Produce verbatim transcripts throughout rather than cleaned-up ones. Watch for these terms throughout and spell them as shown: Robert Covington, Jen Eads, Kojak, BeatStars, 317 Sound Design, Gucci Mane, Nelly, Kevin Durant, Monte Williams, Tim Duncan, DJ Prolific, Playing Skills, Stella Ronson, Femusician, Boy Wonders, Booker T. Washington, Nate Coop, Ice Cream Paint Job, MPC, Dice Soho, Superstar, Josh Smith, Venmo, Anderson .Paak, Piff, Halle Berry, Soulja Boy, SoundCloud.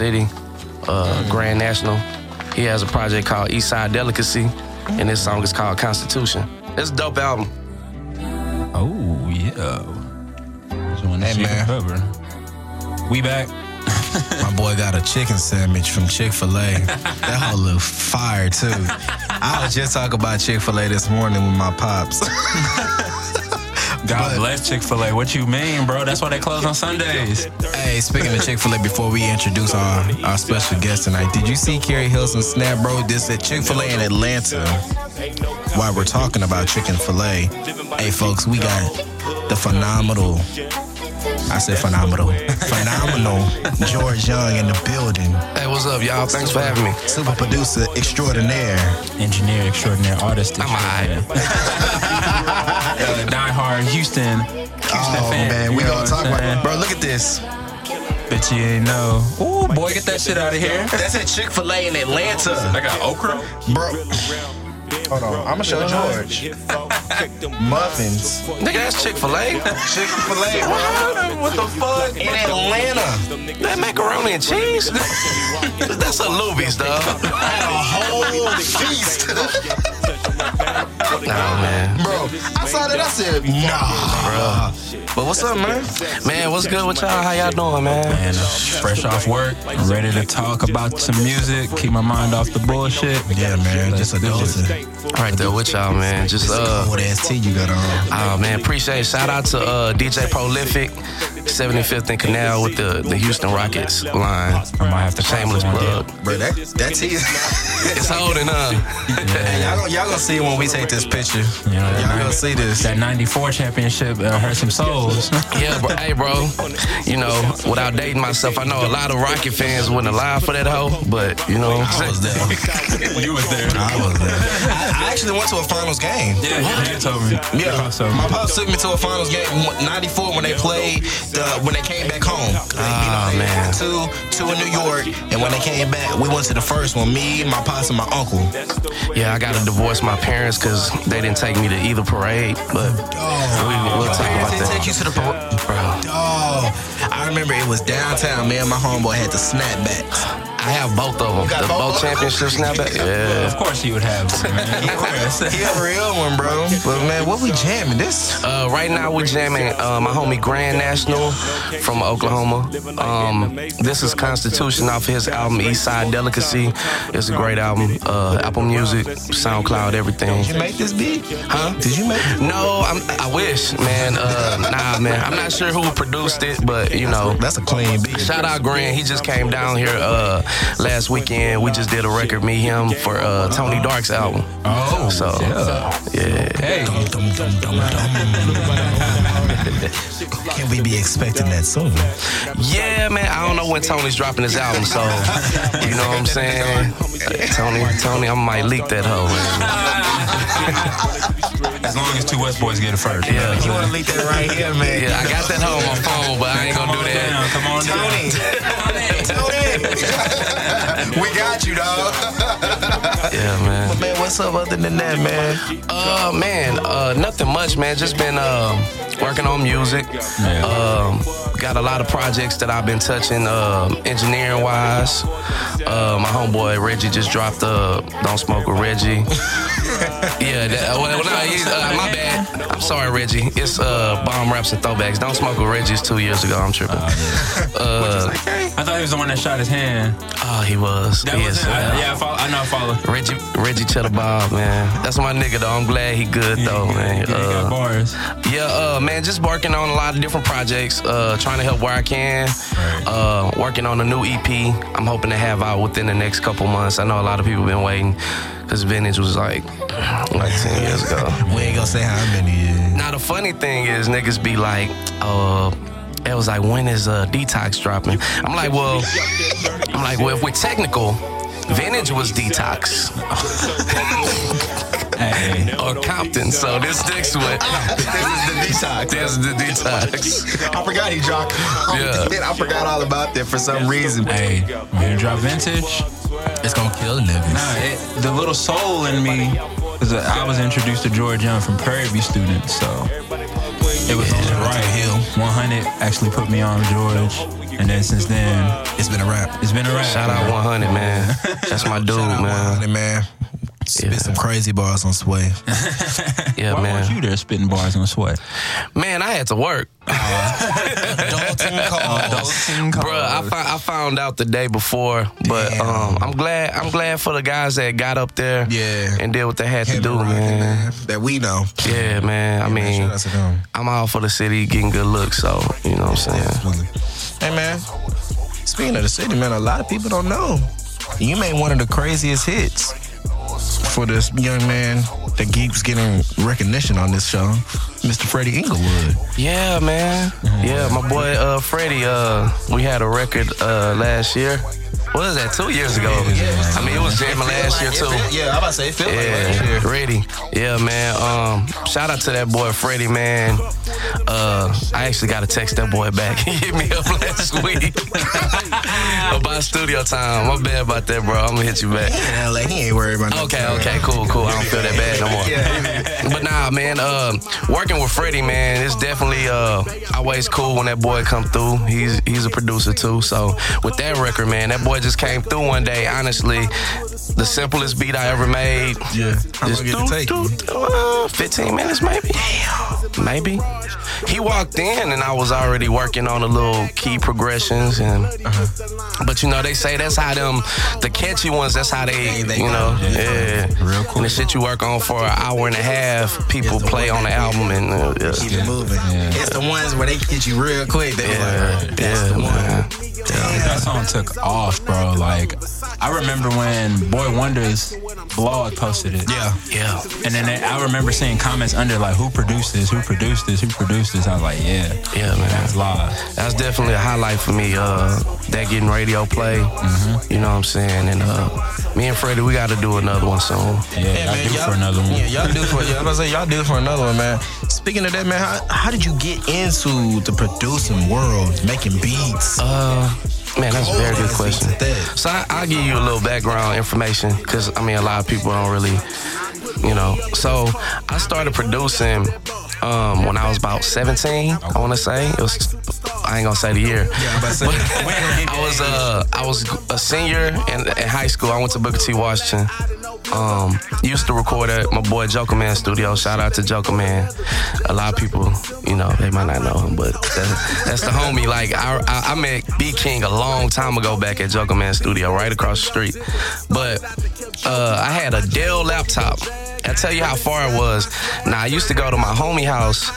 City, uh, mm. Grand National. He has a project called East Side Delicacy, mm. and this song is called Constitution. It's a dope album. Oh, yeah. So when hey, man. Cover. We back. My boy got a chicken sandwich from Chick-fil-A. That whole little fire, too. I was just talking about Chick-fil-A this morning with my pops. God but, bless Chick-fil-A. What you mean, bro? That's why they close on Sundays. Hey, speaking of Chick-fil-A, before we introduce our, our special guest tonight, did you see Kerry Hilson snap, bro? This at Chick-fil-A in Atlanta. While we're talking about Chick-fil-A, hey, folks, we got the phenomenal... I said phenomenal. Phenomenal George Young in the building. Hey, what's up, y'all? Thanks for having me. Super producer extraordinaire. Engineer extraordinaire. Artist extraordinaire. I'm all right. Die hard Houston. Houston oh, fan. man. You we going to talk about it. Bro, look at this. Bet you ain't know. Ooh, boy, get that shit out of here. That's at Chick-fil-A in Atlanta. I got okra. Bro. Hold on, I'ma show George. Muffins. Nigga, that's Chick-fil-A. Chick-fil-A, bro. What the fuck? In Atlanta. That macaroni and cheese? That's a Luby's, dog. That's a whole feast. Nah, man. Bro, I saw that, I said, nah. Bro. But what's up, man? Man, what's good with y'all? How y'all doing, man? Man, uh, fresh off work. Ready to talk about some music. Keep my mind off the bullshit. Yeah, man. Just a dozing. Right there with y'all, man. Just uh, what ass tea you got on? Oh man, appreciate it. Shout out to uh, D J Prolific, seventy-fifth and Canal with the, the Houston Rockets line. I might have to shameless plug. Bro, that that tea is it's holding up. Yeah. Y'all, y'all gonna see it when we take this picture. Yeah, y'all ninety, gonna see this. That ninety-four championship uh, hurt some souls. Yeah, but hey, bro. You know, without dating myself, I know a lot of Rocket fans wouldn't alive for that hoe, but you know, I was there. You was there. I was there. I actually went to a finals game. Yeah, you told me. Yeah, my pops took me to a finals game ninety-four when they played the, when they came back home. Oh, you know, man. Two, two in New York, and when they came back, we went to the first one. Me, my pops, and my uncle. Yeah, I got to divorce my parents because they didn't take me to either parade. But oh, we, we'll talk about that. They take you to the parade, bro. Oh, I remember it was downtown. Me and my homeboy had the snapbacks. I have both of them. The both championships now. Yeah. Of course you would have them, man. Of course. You have a real one, bro. But, man, what we jamming? This? Uh, right now we jamming uh, my homie Grand National from Oklahoma. Um, this is Constitution off his album East Side Delicacy. It's a great album. Uh, Apple Music, SoundCloud, everything. Did you make this beat? Huh? Did you make it? No, I'm, I wish, man. Uh, nah, man. I'm not sure who produced it, but, you know. That's a clean beat. Shout out Grand. He just came down here. Uh, Last weekend, we just did a record, me, him, for uh, Tony Dark's album. Oh, so, yeah. yeah. Hey. Can we be expecting that soon? Yeah, man. I don't know when Tony's dropping his album, so, you know what I'm saying? Tony, Tony, I might leak that hoe. As long as Two West Boys get it first. Yeah. You want to leak that right here, man? Yeah, I got that hoe on my phone, but I ain't going to do that. Down, come on Tony. Down. Tony. Tony. We got you, dog. Yeah, man. But man, what's up other than that, man? Uh, man, uh, nothing much, man. Just been uh, working on music. Yeah. Um, got a lot of projects that I've been touching, uh, engineering wise. Uh, my homeboy Reggie just dropped uh, "Don't Smoke with Reggie." Yeah, that, well, no, uh, my bad. I'm sorry, Reggie. It's uh, Bomb Raps and Throwbacks. "Don't Smoke with Reggie" is two years ago. I'm tripping. Uh, I thought he was the one that shot his hand. Oh, he was. That he was is, him. Uh, I, yeah, I, follow, I know I follow. Reggie, Reggie Cheddar Bob, man. That's my nigga, though. I'm glad he good, yeah, though, he man. He uh, got bars. Yeah, uh, man, just working on a lot of different projects, uh, trying to help where I can. Right. Uh, working on a new E P I'm hoping to have out within the next couple months. I know a lot of people been waiting. Because Vintage was like, like ten years ago. We ain't gonna say how many years. Now, the funny thing is, niggas be like, uh, it was like, when is uh, Detox dropping? I'm like, well, I'm like, well, if we're technical, Vintage was Detox. Hey. Or Compton, so this sticks with. This is the Detox. This is the Detox. I forgot he dropped. Yeah. I forgot all about that for some reason. Hey, when you drop Vintage, it's gonna kill niggas. Nah, it, the little soul in me, because I was introduced to George Young from Prairie View students, so it was yeah, only right. Hill one hundred actually put me on George. And then since then, it's been a wrap. It's been a wrap. Shout out one hundred, man. That's my dude, Shout out man. one hundred, man. Spit yeah. some crazy bars on Sway. Yeah, Why man. Why weren't you there spitting bars on Sway? Man, I had to work. Adulting calls. Adulting calls. Bruh, I, fi- I found out the day before, but um, I'm glad I'm glad for the guys that got up there yeah. and did what they had Kevin to do, Ryan, man. man. That we know. Yeah, man. Yeah, I mean, man, shout out I'm out for the city getting good looks, so, you know what I'm saying? Hey, man. Speaking of the city, man, a lot of people don't know. You made one of the craziest hits for this young man that keeps getting recognition on this show, Mister Freddie Inglewood. Yeah, man. Yeah, my boy uh, Freddie, uh, we had a record uh, last year. What is that, two years ago? Yeah, I mean, it was jamming last year, too. Yeah, I about to say, it feels like last year. Freddie. Yeah, man. Um, shout out to that boy, Freddie, man. Uh, I actually got to text that boy back. He hit me up last week about studio time. My bad about that, bro. I'm going to hit you back. He in L A. He ain't worried about that. Okay, okay, cool, cool. I don't feel that bad no more. But nah, man, uh, working with Freddie, man, it's definitely uh, always cool when that boy come through. He's, he's a producer, too. So with that record, man, that boy just came through one day. Honestly, the simplest beat I ever made. Yeah, how long did it take? Do, uh, fifteen minutes, maybe. Damn. Maybe. He walked in and I was already working on a little key progressions, and uh-huh. but you know they say that's how them the catchy ones. That's how they, you know, yeah. Real cool. And the shit you work on for an hour and a half, people play on the album and uh, yeah. keep it moving. Yeah. It's the ones where they get you real quick. They yeah. like, that's yeah, the one. Man. Damn. That song took off, bro. Like, I remember when Boy Wonders blog posted it. Yeah, yeah. And then they, I remember seeing comments under like, "Who produced this? Who produced this? Who produced this?" I was like, "Yeah, yeah, man, that's live." That's definitely a highlight for me. Uh, that getting radio play. Mm-hmm. You know what I'm saying? And uh, me and Freddie, we got to do another one soon. Yeah, yeah y'all man, do y'all, for another one. Yeah, y'all do for. Yeah, I was like, y'all do for another one, man. Speaking of that, man, how, how did you get into the producing world, making beats? Uh. Man, that's a very good question. So I, I'll give you a little background information because, I mean, a lot of people don't really, you know. So I started producing um, when I was about seventeen, I want to say. It was, I ain't going to say the year. Yeah, I'm about to say. I, was, uh, I was a senior in, in high school. I went to Booker T. Washington. Um, used to record at my boy Jokerman studio. Shout out to Jokerman. A lot of people, you know, they might not know him, but that's, that's the homie. Like I, I, I met B King a long time ago back at Jokerman studio, right across the street. But uh, I had a Dell laptop. I tell you how far it was. Now I used to go to my homie house.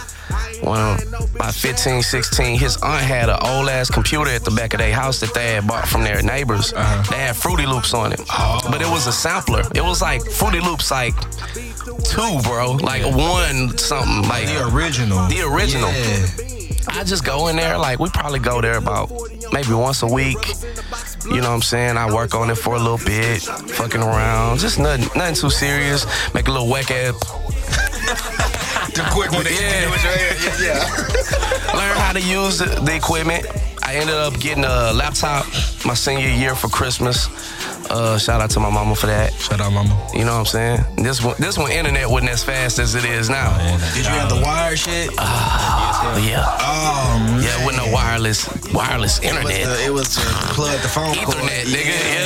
When I was about fifteen, sixteen, his aunt had an old ass computer at the back of their house that they had bought from their neighbors. Uh-huh. They had Fruity Loops on it, oh. but it was a sampler. It was like Fruity Loops, like two, bro, like one something, like the original. The original. Yeah. I just go in there, like, we probably go there about maybe once a week. You know what I'm saying? I work on it for a little bit, fucking around, just nothing, nothing too serious. Make a little whack ass. The quick one, yeah. With your hand. Yeah, yeah. Learn how to use the, the equipment. I ended up getting a laptop my senior year for Christmas. Uh, shout out to my mama for that. Shout out, mama. You know what I'm saying? This one, this one, internet wasn't as fast as it is now. Oh, yeah. Did you have the wire shit? Uh, yeah. Oh, man. Yeah, with no wireless, wireless internet. It was to plug the phone cord. Ethernet, nigga. Yeah.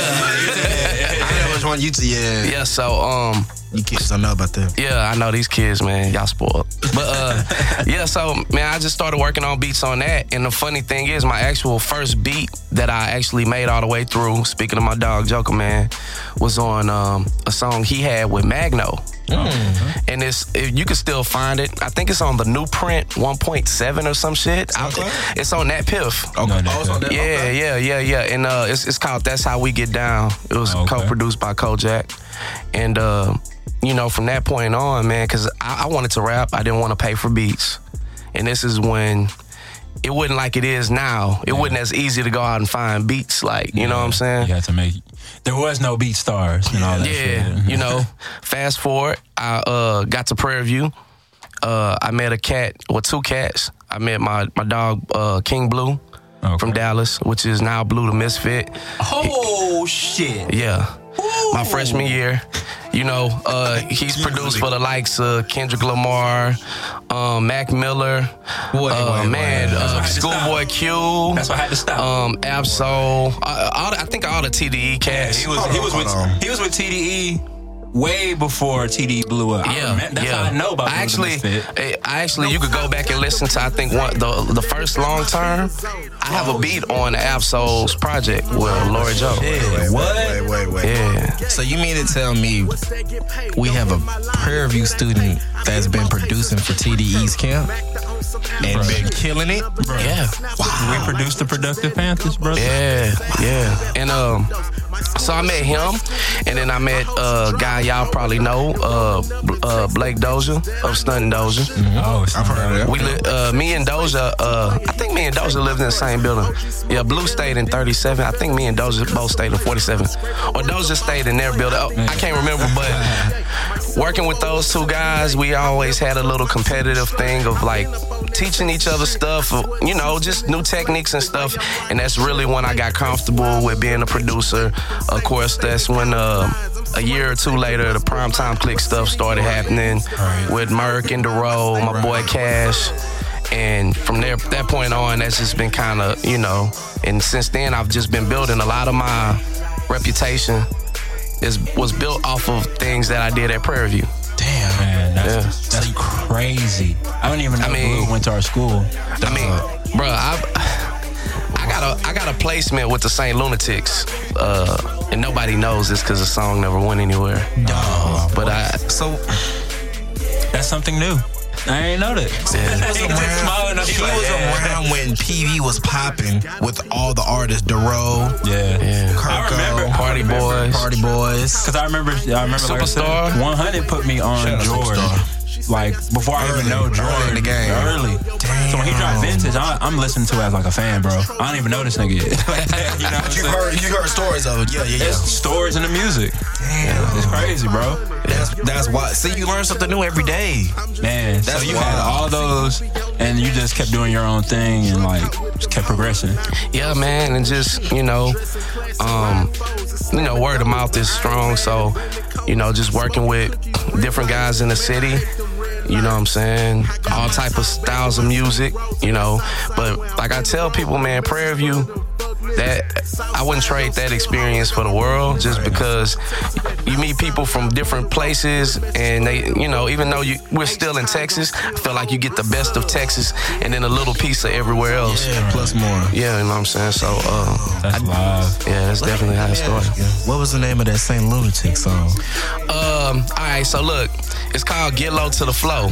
yeah. yeah. I never want you to. Yeah. Yeah. So, um. You kids don't know about that. Yeah, I know these kids, man. Y'all spoiled. But, uh, yeah, so, man, I just started working on beats on that. And the funny thing is, my actual first beat that I actually made all the way through, speaking of my dog, Jokerman, was on um, a song he had with Magno. Mm-hmm. And it's it, you can still find it. I think it's on the new print one point seven or some shit. Okay. It's on that Piff. Okay. No, that, that. Yeah, yeah, yeah, yeah. And uh, it's it's called That's How We Get Down. It was okay. co-produced by Kojak. And, uh, you know, from that point on, man, because I, I wanted to rap. I didn't want to pay for beats. And this is when it wasn't like it is now. It yeah. wasn't as easy to go out and find beats. Like, you yeah. know what I'm saying? You had to make it. There was no BeatStars and all that yeah, shit. Yeah, you know, fast forward, I uh, got to Prairie View. Uh, I met a cat, well, two cats. I met my, my dog, uh, King Blue, okay. from Dallas, which is now Blue the Misfit. Oh, he, shit. Yeah. Ooh. My freshman year. You know, uh, he's produced for the likes of Kendrick Lamar, um, Mac Miller, boy, uh, boy, man, boy. Uh, Schoolboy Q. That's why I had to stop. Um, Absol. I, I, I think all the T D E cats. Yeah, he was hold he on, was with on. he was with T D E. Way before T D E blew up. Yeah, I, that's yeah. how I know about. I actually, I actually, you could go back and listen to. I think one the the first long term. I have a beat on the Absol's project with Lori Jo. Yeah, what? Wait, wait, wait, wait. Yeah. So you mean to tell me we have a Prairie View student that's been producing for T D E's camp and bro. been killing it? Bro. Yeah. Wow. We produced the Productive Panthers, brother. Yeah, yeah. And um, so I met him, and then I met uh guy. Y'all probably know uh, uh, Blake Doja of Stunting Doja. Mm-hmm. Oh, I've heard of that. We li- uh, me and Doja, uh, I think me and Doja lived in the same building. Yeah, Blue stayed in thirty-seven. I think me and Doja both stayed in forty-seven. Or Doja stayed in their building. Oh, I can't remember, but working with those two guys, we always had a little competitive thing of like teaching each other stuff, you know, just new techniques and stuff. And that's really when I got comfortable with being a producer. Of course, that's when uh, a year or two later, Later, the Primetime Click stuff started happening with Merck and DeRoe, my boy Cash. And from there, that point on, that's just been kind of, you know, and since then, I've just been building a lot of my reputation. It was built off of things that I did at Prairie View. Damn, man, that's, yeah. that's, that's crazy. I don't even know I mean, Blue went to our school. Duh. I mean, bro, I've... I got a I got a placement with the Saint Lunatics, uh, and nobody knows this because the song never went anywhere. No, but I so that's something new. I ain't know that. Yeah. She was around, she like, was around yeah. when P V was popping with all the artists, DeRoe, yeah, yeah. Kirko, I remember, Party I remember. Boys, Party Boys. Because I remember, I remember Superstar. Like one hundred put me on Shout George. Like, before early, I even know Jordan. Early in the game. Early. Damn. So when he dropped Vintage, I, I'm listening to it as like a fan, bro. I don't even know this nigga yet. You know what you heard, you heard stories of it. Yeah, yeah, yeah. It's stories in the music. Damn. It's crazy, bro. That's that's why. See, you learn something new every day. Man, that's so you wild. Had all those, and you just kept doing your own thing and, like, just kept progressing. Yeah, man, and just, you know, um, you know, word of mouth is strong, so, you know, just working with different guys in the city. You know what I'm saying? All type of styles of music, you know. But like I tell people, man, Prairie View, that I wouldn't trade that experience for the world, just because you meet people from different places, and they, you know, even though you, we're still in Texas, I feel like you get the best of Texas and then a little piece of everywhere else. Yeah, plus more. Yeah, you know what I'm saying? So, uh, that's I, live. Yeah, that's look, definitely how it started. Yeah. What was the name of that Saint Lunatic song? Um, all right, so look, it's called Get Low to the Flow,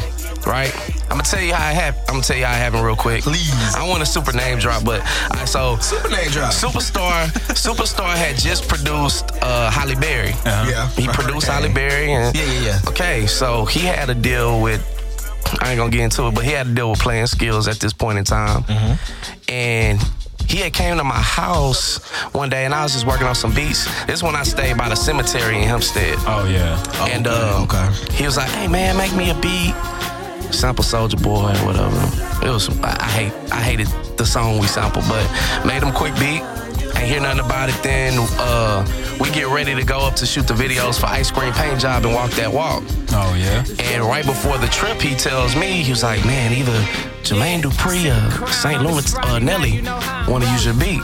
right? I'm gonna tell you how it happened. I'm gonna tell you how it happened real quick. Please. I don't want a super name drop, but all right, so super name drop. Superstar, Superstar had just produced uh, Halle Berry. Uh-huh. Yeah, he produced Halle Berry, and yeah, yeah, yeah. Okay, so he had a deal with. I ain't gonna get into it, but he had a deal with Playing Skills at this point in time, mm-hmm. and. He had came to my house one day, and I was just working on some beats. This is when I stayed by the cemetery in Hempstead. Oh, yeah. Oh, and uh, okay. He was like, hey, man, make me a beat. Sample Soulja Boy, whatever. It was, I, I hate, I hated the song we sampled, but made him quick beat. Ain't hear nothing about it then. Uh, we get ready to go up to shoot the videos for Ice Cream Paint Job and Walk That Walk. Oh, yeah. And right before the trip, he tells me, he was like, man, either Jermaine Dupri or Saint Louis or Nelly want to use your beat.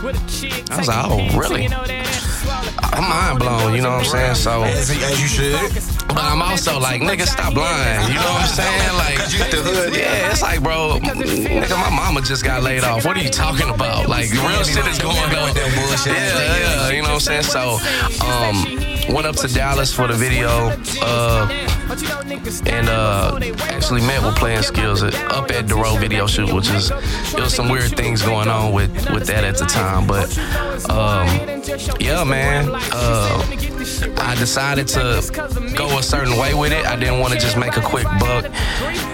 I was like, oh, really? I'm mind blown, you know what I'm saying? So, as, as you should. But I'm also like, nigga, stop lying. You know what I'm saying? Like, yeah, it's like, bro, nigga, my mama just got laid off. What are you talking about? Like, real shit is going on. Yeah, yeah, you know what I'm saying? So, um, went up to Dallas for the video, uh, and uh, actually met with Playing Skills at, up at the Road Video Shoot, which is, it was some weird things going on with, with that at the time. But, um, yeah, man, uh, I decided to go a certain way with it. I didn't want to just make a quick buck.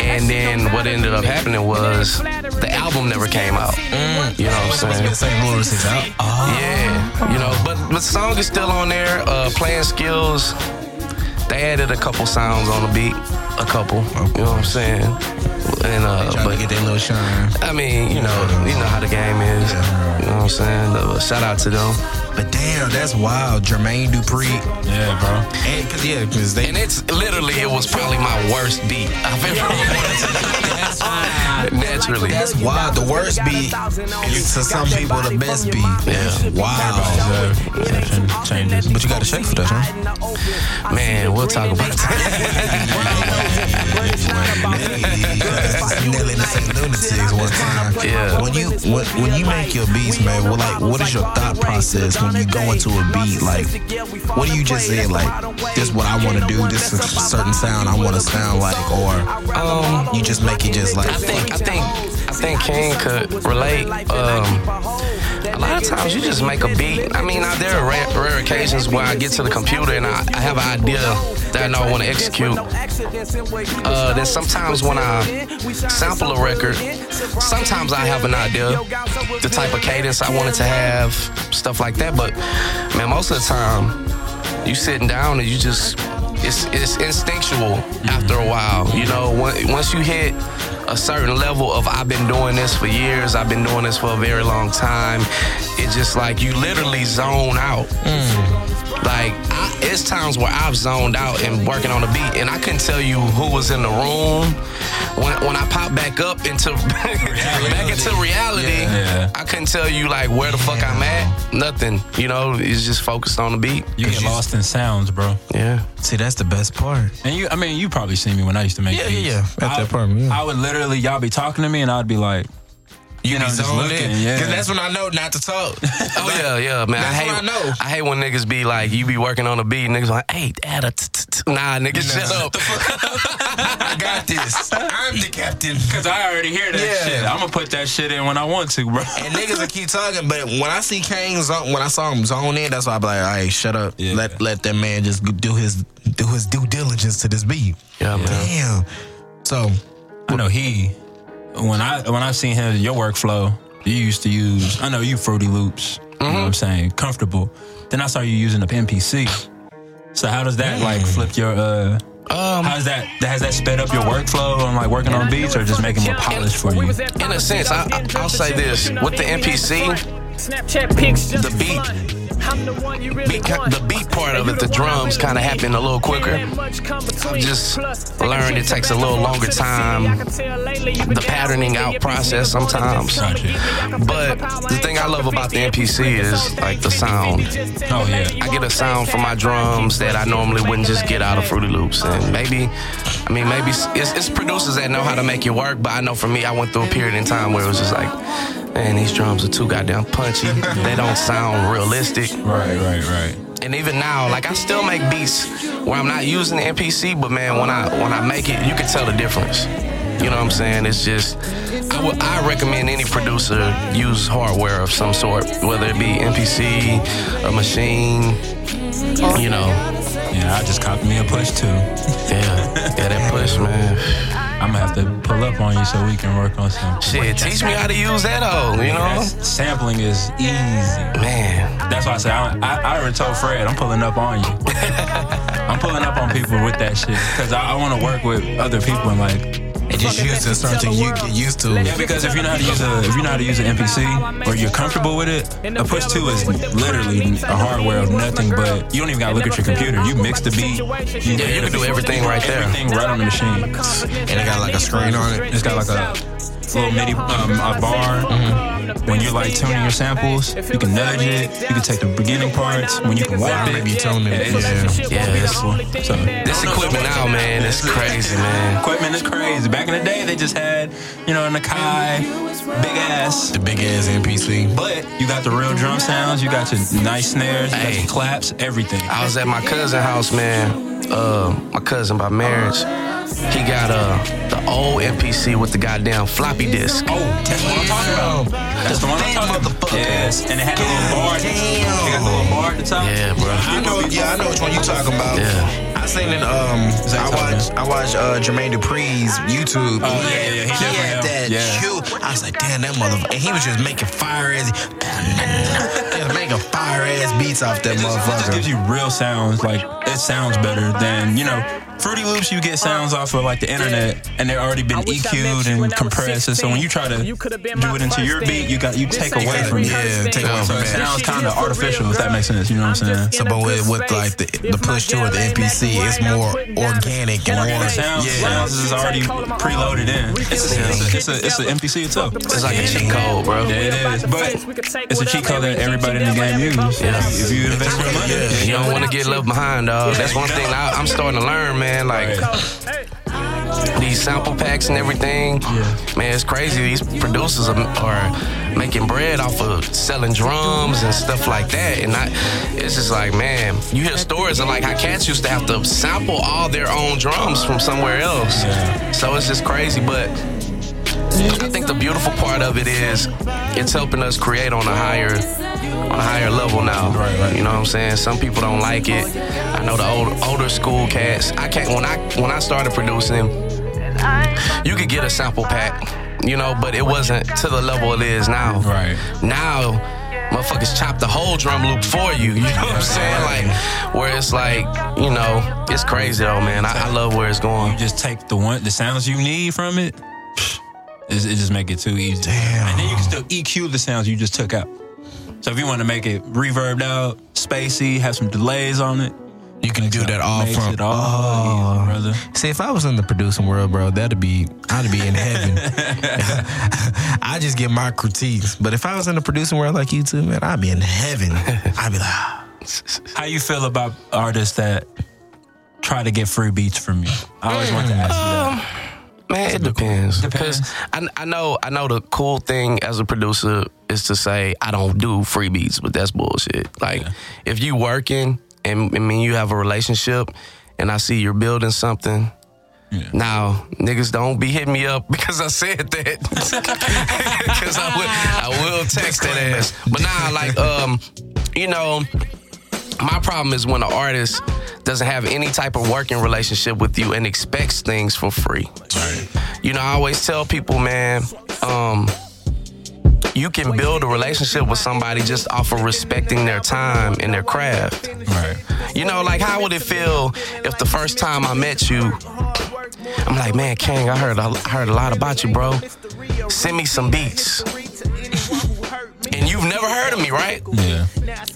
And then what ended up happening was the album never came out. Mm, you know what I'm saying? Oh. Yeah, you know, but, but the song is still on there. Uh, Playing Skills, they added a couple sounds on the beat, a couple. You know what I'm saying? And uh, but to get their little shine. I mean, you know, you know how the game is. You know what I'm saying? Uh, shout out to them. But damn, that's wild. Jermaine Dupri. Yeah, bro. And, cause, yeah, cause they, and it's literally, it was probably my worst beat I've ever heard. Naturally. That's wild. The worst beat is to some people the best beat. Yeah. Wow. Yeah. Changes. But you got to shake for that, huh? Man, we'll talk about that. Nelly and the Lunatics one time. Yeah. When you, when, when you make your beats, man, well, like, what is your thought process when you go into a beat? Like, what do you just say? Like, this is what I want to do. This is a certain sound I want to sound like, or um, you just make it just like. I think, I think, I think King could relate. Um, A lot of times you just make a beat. I mean, there are rare, rare occasions where I get to the computer and I, I have an idea that I know I want to execute. Uh, then sometimes when I sample a record, sometimes I have an idea, the type of cadence I want it to have, stuff like that. But, man, most of the time, you sitting down and you just, it's, it's instinctual after a while. You know, once you hit a certain level of I've been doing this for years, I've been doing this for a very long time, it's just like you literally zone out. Mm. Like, I, it's times where I've zoned out and working on a beat, and I couldn't tell you who was in the room. When when I popped back up into back into reality, yeah, yeah. I couldn't tell you like where the fuck yeah. I'm at. Nothing, you know, it's just focused on the beat. You get you, lost in sounds, bro. Yeah. See, that's the best part. And you, I mean, you probably seen me when I used to make yeah, beats. Yeah, yeah. At I, that part, yeah. I would literally, y'all be talking to me, and I'd be like, you, you know, just looking, yeah. Cause that's when I know not to talk. Oh yeah, yeah, man. That's I hate. When I, know. I hate when niggas be like, you be working on a beat, niggas like, hey, dad, nah, nigga, shut up. I got this. I'm the captain. Cause I already hear that yeah. shit. I'm gonna put that shit in when I want to, bro. And niggas will keep talking, but when I see Kane zone, when I saw him zone in, that's why I be like, all right, shut up. Yeah. Let let that man just do his do his due diligence to this beat. Yeah, man. Damn. So, I know he. When I when I seen him, your workflow, you used to use, I know you Fruity Loops, mm-hmm. you know what I'm saying, comfortable. Then I saw you using the M P C. So how does that mm. like flip your, uh, um, how does that, has that sped up your workflow on like working on beats or just making more polished for you? In a sense, I, I, I'll say this, with the M P C, the beat, Beat, the beat part of it, the drums kind of happen a little quicker. I've just learned it takes a little longer time, the patterning out process sometimes. But the thing I love about the M P C is like the sound. Oh yeah, I get a sound from my drums that I normally wouldn't just get out of Fruity Loops. And maybe, I mean, maybe it's, it's producers that know how to make it work. But I know for me, I went through a period in time where it was just like, man, these drums are too goddamn punchy. They don't sound realistic. Right, right, right. And even now, like I still make beats where I'm not using the M P C, but man, when I when I make it, you can tell the difference. You know what I'm saying? It's just, I, would, I recommend any producer use hardware of some sort, whether it be M P C, a machine, you know. Yeah, I just copped me a push too. Yeah, yeah, that push, man. I'm gonna have to pull up on you so we can work on some. Shit, teach me how to use that hoe, you know? Sampling is easy. Man. That's why I say, I, I, I already told Fred, I'm pulling up on you. I'm pulling up on people with that shit. Because I, I want to work with other people and like... And just use to something you get used to. Yeah, because if you know how to use a, if you know how to use an M P C or you're comfortable with it, a push two is literally a hardware of nothing. But you don't even gotta look at your computer. You mix the beat. You yeah, you can do everything right there. Everything right on the machine. And it got like a screen on it. It's got like a little MIDI, um, a bar. Mm-hmm. When you're like tuning your samples, you can nudge it. You can take the beginning parts. When you can wipe it, you tone it. Yeah, yeah. yeah so this equipment now, man, it's crazy, man. Equipment is crazy. Back in the day, they just had, you know, an Akai, big ass, the big ass M P C. But you got the real drum sounds. You got your nice snares. You hey. got your claps. Everything. I was at my cousin's house, man. Uh, my cousin by marriage. He got uh, the old M P C with the goddamn floppy disc. Oh, that's what I'm talking about. That's the one I'm talking about. Yes, and it had a little bar. It got the little bar at the top. Yeah, bro. I know, yeah, I know which one you talking about. Yeah. I seen it. Um, I watched. I watched uh, Jermaine Dupri's YouTube. Oh yeah, yeah, yeah. He, he had that. Yeah. Cute. I was like, damn, that motherfucker. And he was just making fire ass. Just making fire ass beats off that it just, motherfucker. It just gives you real sounds. Like it sounds better than you know. Fruity Loops, you get sounds off of like the internet, and they're already been E Q'd and compressed. And so when you try to you do it into your beat, you got you take away from it. Yeah, take away from it. It sounds kind of artificial, if that makes sense. You know what I'm saying? So, but with, with like the, the push to or the N P C, it's more organic and more sounds. Yeah, sounds is already preloaded in. It's a, it's a, it's a, it's a N P C itself. It's like a cheat code, bro. Yeah, it is. But it's a cheat code that everybody in the game uses. Yeah. If you invest your money, yeah. you don't want to get left behind, dog. That's one thing I, I'm starting to learn, man. Like, these sample packs and everything, man, it's crazy. These producers are, are making bread off of selling drums and stuff like that. And I, it's just like, man, you hear stories of like how cats used to have to sample all their own drums from somewhere else. So it's just crazy. But I think the beautiful part of it is it's helping us create on a higher on a higher level now. Right, right. You know what I'm saying? Some people don't like it. I know the old, older school cats. I can't when I when I started producing, you could get a sample pack, you know, but it wasn't to the level it is now. Right. Now, motherfuckers chop the whole drum loop for you. You know what I'm saying? Like, where it's like, you know, it's crazy though, man. I, I love where it's going. You just take the one the sounds you need from it. It just make it too easy. Damn. And then you can still E Q the sounds you just took out. So if you want to make it reverbed out, spacey, have some delays on it, you can do that all from. It all oh. easy, brother. See, if I was in the producing world, bro, that'd be I'd be in heaven. I just get my critiques. But if I was in the producing world like you two, man, I'd be in heaven. I'd be like, ah. How you feel about artists that try to get free beats from you? I always mm. want to ask um. you that. Man, it depends. depends. Because I, I know I know the cool thing as a producer is to say, I don't do free beats, but that's bullshit. Like, yeah. if you working and, I mean, you have a relationship and I see you're building something, yeah. now, niggas don't be hitting me up because I said that. Because I, I will text that ass. But nah, like, um, you know, my problem is when an artist doesn't have any type of working relationship with you and expects things for free. Right. You know, I always tell people, man, um, you can build a relationship with somebody just off of respecting their time and their craft. Right. You know, like, how would it feel if the first time I met you, I'm like, man, King, I heard, I heard a lot about you, bro. Send me some beats. And you've never heard of me, right? Yeah.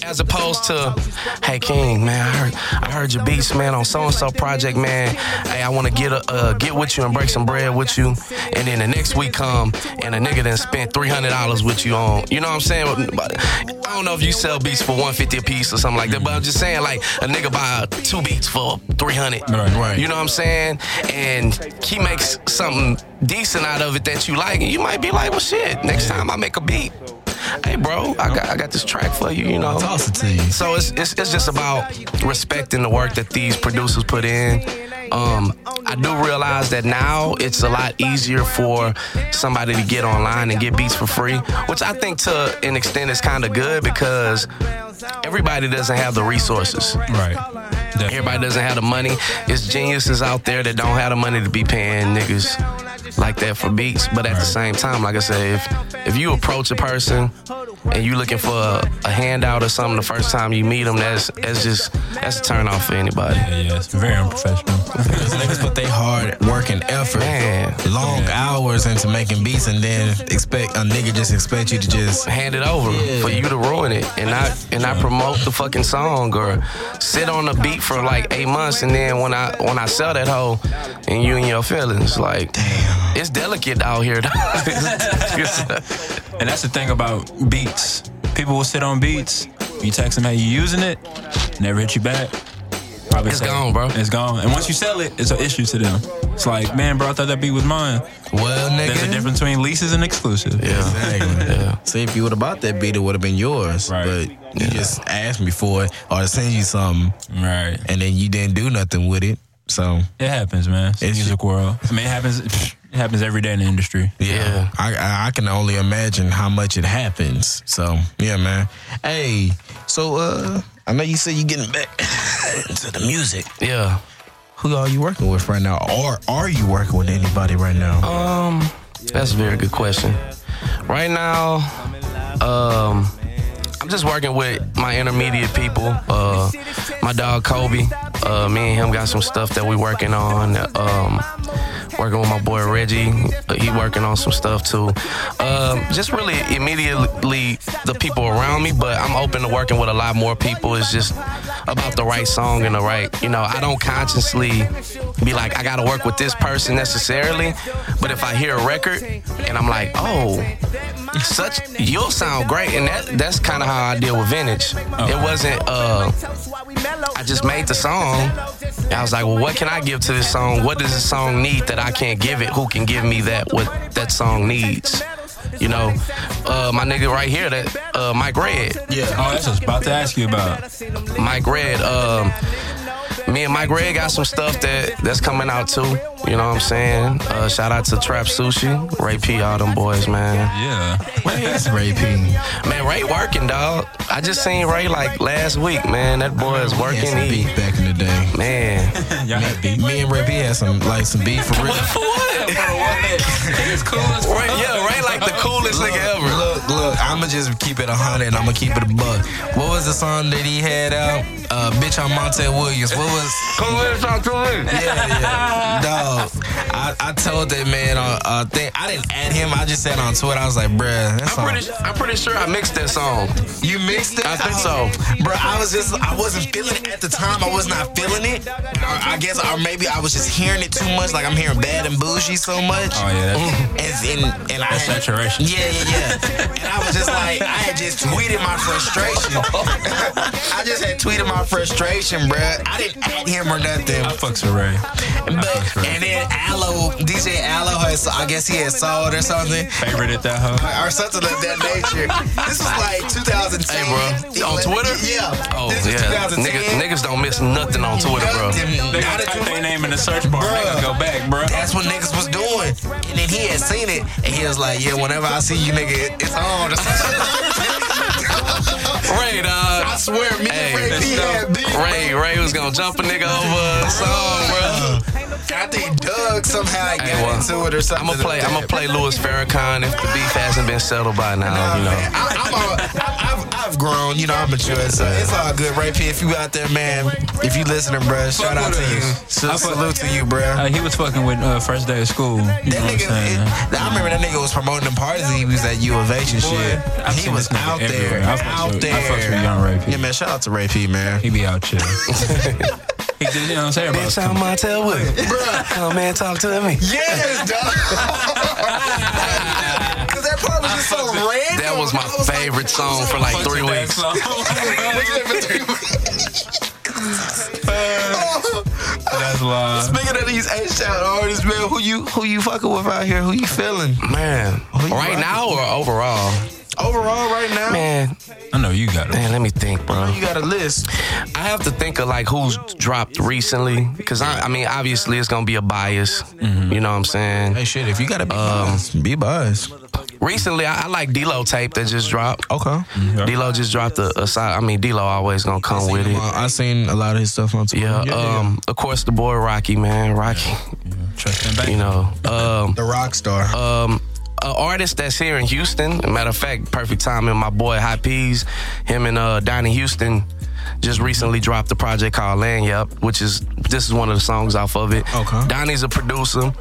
As opposed to, hey, King, man, I heard, I heard your beats, man, on so-and-so project, man. Hey, I want to get a, uh, get with you and break some bread with you. And then the next week come, and a nigga done spent three hundred dollars with you on, you know what I'm saying? I don't know if you sell beats for one hundred fifty dollars a piece or something like that, but I'm just saying, like, a nigga buy two beats for three hundred dollars. Right, right. You know what I'm saying? And he makes something decent out of it that you like, and you might be like, well, shit, next time I make a beat. Hey, bro, I got I got this track for you, you know. I'll toss it to you. So it's, it's it's just about respecting the work that these producers put in. Um, I do realize that now it's a lot easier for somebody to get online and get beats for free, which I think to an extent is kind of good because everybody doesn't have the resources. Right. Definitely. Everybody doesn't have the money. It's geniuses out there that don't have the money to be paying niggas like that for beats, but at right. the same time, like I said, if, if you approach a person and you looking for a, a handout or something the first time you meet them, that's that's just that's a turn off for anybody. Yeah, yeah, it's very unprofessional. Because niggas put their hard work and effort, man, long yeah. hours into making beats, and then expect a nigga just expect you to just hand it over yeah. for you to ruin it and not and not promote the fucking song or sit on a beat for like eight months, and then when I when I sell that hoe, and you in your feelings, like damn. It's delicate out here. And that's the thing about beats. People will sit on beats. You text them how you using it, never hit you back. Probably it's gone, it. bro. It's gone. And once you sell it, it's an issue to them. It's like, man, bro, I thought that beat was mine. Well, nigga. There's a difference between leases and exclusives. Yeah, exactly. Yeah. See, if you would have bought that beat, it would have been yours. Right. But you yeah. just asked me for it or send you something. Right. And then you didn't do nothing with it. So it happens, man. It's the music world. I mean, it happens. It happens every day in the industry. Yeah, yeah. I, I I can only imagine how much it happens. So yeah, man. Hey, so uh, I know you said you getting back to the music. Yeah. Who are you working with right now, or are you working with anybody right now? Um, that's a very good question. Right now, um. I'm just working with my intermediate people. Uh, my dog Kobe. Uh, me and him got some stuff that we working on. Um, working with my boy Reggie. He working on some stuff too. Um, just really immediately the people around me, but I'm open to working with a lot more people. It's just about the right song and the right, you know, I don't consciously be like, I gotta work with this person necessarily, but if I hear a record and I'm like, oh, such, you'll sound great, and that that's kind of how I deal with vintage. Oh. It wasn't, uh, I just made the song, and I was like, well, what can I give to this song? What does this song need that I can't give it? Who can give me that, what that song needs? You know, uh, my nigga right here, that uh, Mike Red. Yeah, oh, that's what I was about to ask you about. Mike Red, um, me and Mike Red got some stuff that, that's coming out too. You know what I'm saying? Uh, shout out to Trap Sushi, Ray P, all them boys, man. Yeah. What is Ray P? Man, Ray working, dog. I just seen Ray like last week, man. That boy is working. He had some beef back in the day. Man. Y'all had beef? Me and Ray P had some, like, some beef for real. What? For what? For what? It's cool as Ray, yeah, Ray like the coolest look, nigga ever. Look, look, I'ma just keep it a hundred and I'ma keep it a buck. What was the song that he had out? Uh, bitch, I'm Monte Williams. What was... Cool as talk to me. Yeah, yeah. Dog, I, I told that man, uh, uh, thing. I didn't add him. I just said on Twitter, I was like, bruh, that song. I'm pretty, I'm pretty sure I mixed that song. You mixed it? I think so. Bruh, I was just, I wasn't feeling it at the time. I was not feeling it. I, I guess, or maybe I was just hearing it too much. Like, I'm hearing Bad and Bougie so much. Oh, yeah. That's, and, and, and that's I had, saturation. Yeah, yeah, yeah. And I was just like, I had just tweeted my frustration. I just had tweeted my frustration, bruh. I didn't add him or nothing. I fucks with Ray. But, fucks with Ray. And then Allo, D J Allo, has, I guess he had saw it or something. Favorited that hoe. Or something of that nature. This was like two thousand ten. Hey, bro. On Twitter? Yeah. Oh, this was yeah. Niggas, niggas don't miss nothing on Twitter, bro. They gotta type their name in the search bar. Niggas go back, bro. That's what niggas was doing. And then he had seen it. And he was like, yeah, whenever I see you, nigga, it's on. Ray, dog. I swear, me hey, and Ray P had beef. Ray, Ray was gonna jump a nigga over a song, bro. I think Doug somehow got hey, well, into it or something. I'm gonna play. I'm gonna play Louis Farrakhan if the beef hasn't been settled by now. Nah, you know, man, I, I'm all, I, I've, I've grown. You know, I'm mature, so it's all good. Ray P, if you out there, man, if you listening, bro, shout out to you. So, salute to you, bro. Uh, he was fucking with uh, first day of school. You that know nigga, what I'm it, I remember that nigga was promoting them parties. He was at U of H and Boy, shit. I've he was out there, everywhere. out I there. I fucked with young Ray P. Yeah, man, shout out to Ray P, man. He be out chilling. You know what I'm saying? Bitch, I'm Montel Wood. Bruh. Come and talk to me. Yes, dog. Because that part was just so random. That was my was favorite like, song for like three weeks. uh, That's wild. Speaking of these H-Town artists, man, who you who you fucking with out here? Who you feeling? Man, you right now with? Or overall? Overall, right now, man. I know you got it. Man, let me think, bro. You got a list. I have to think of like who's dropped recently, because I, I mean, obviously it's gonna be a bias. Mm-hmm. You know what I'm saying? Hey, shit, if you gotta be um, biased, be biased. Recently, I, I like D-Lo tape that just dropped. Okay. Mm-hmm. D-Lo just dropped a, a side. I mean, D-Lo always gonna come with it. On, I seen a lot of his stuff on Twitter. Yeah. yeah um. Yeah. Of course, the boy Rocky, man, Rocky. Yeah. Trust him back. You know. Um. The rock star. Um. An artist that's here in Houston. Matter of fact, perfect timing. My boy High P's, him and uh, Donnie Houston just recently dropped a project called Land Yup, which is this is one of the songs off of it. Okay. Donnie's a producer.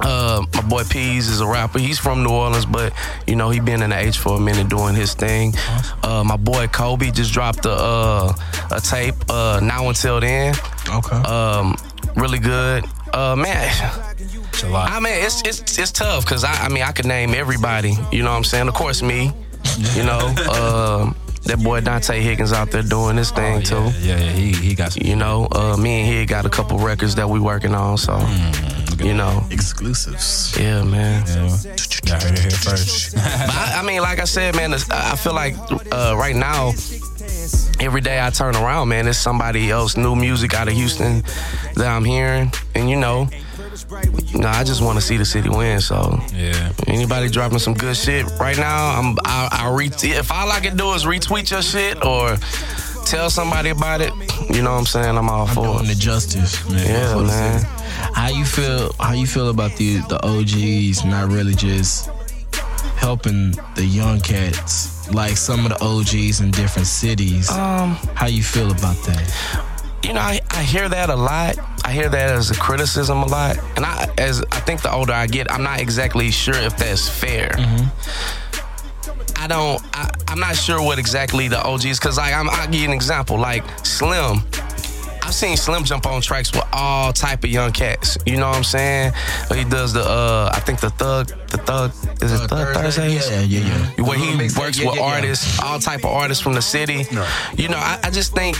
Uh, my boy Pease is a rapper. He's from New Orleans, but you know he been in the H for a minute doing his thing. Uh, my boy Kobe just dropped a uh, a tape. Uh, Now Until Then. Okay. Um, really good. Uh, man. July. I mean, it's it's it's tough because I I mean I could name everybody. You know what I'm saying? Of course, me. You know, um, that boy Dante Higgins out there doing his thing oh, yeah, too. Yeah, yeah, he he got. Some you know, uh, me and he got a couple records that we working on. So mm, you know, exclusives. Yeah, man. Yeah. Y'all heard it here first. But I, I mean, like I said, man, I feel like uh, right now. Every day I turn around, man, it's somebody else, new music out of Houston that I'm hearing. And, you know, nah, I just want to see the city win, so. Yeah. Anybody dropping some good shit right now, I'm, I, I re- if all I can do is retweet your shit or tell somebody about it, you know what I'm saying? I'm all I'm for doing it. The justice, man. Yeah, man. How you feel, how you feel about the, the O Gs not really just... helping the young cats, like some of the O Gs in different cities? Um, How you feel about that? You know, I, I hear that a lot. I hear that as a criticism a lot. And I as I think the older I get, I'm not exactly sure if that's fair. Mm-hmm. I don't, I, I'm not sure what exactly the O Gs, because like, I'm, I'll give you an example. Like Slim, I've seen Slim jump on tracks with all type of young cats. You know what I'm saying? He does the, uh, I think the Thug, the Thug, is it uh, Thug Thursday? Yeah, yeah, yeah. Where he works yeah, yeah, with yeah. artists, all type of artists from the city. No. You know, I, I just think,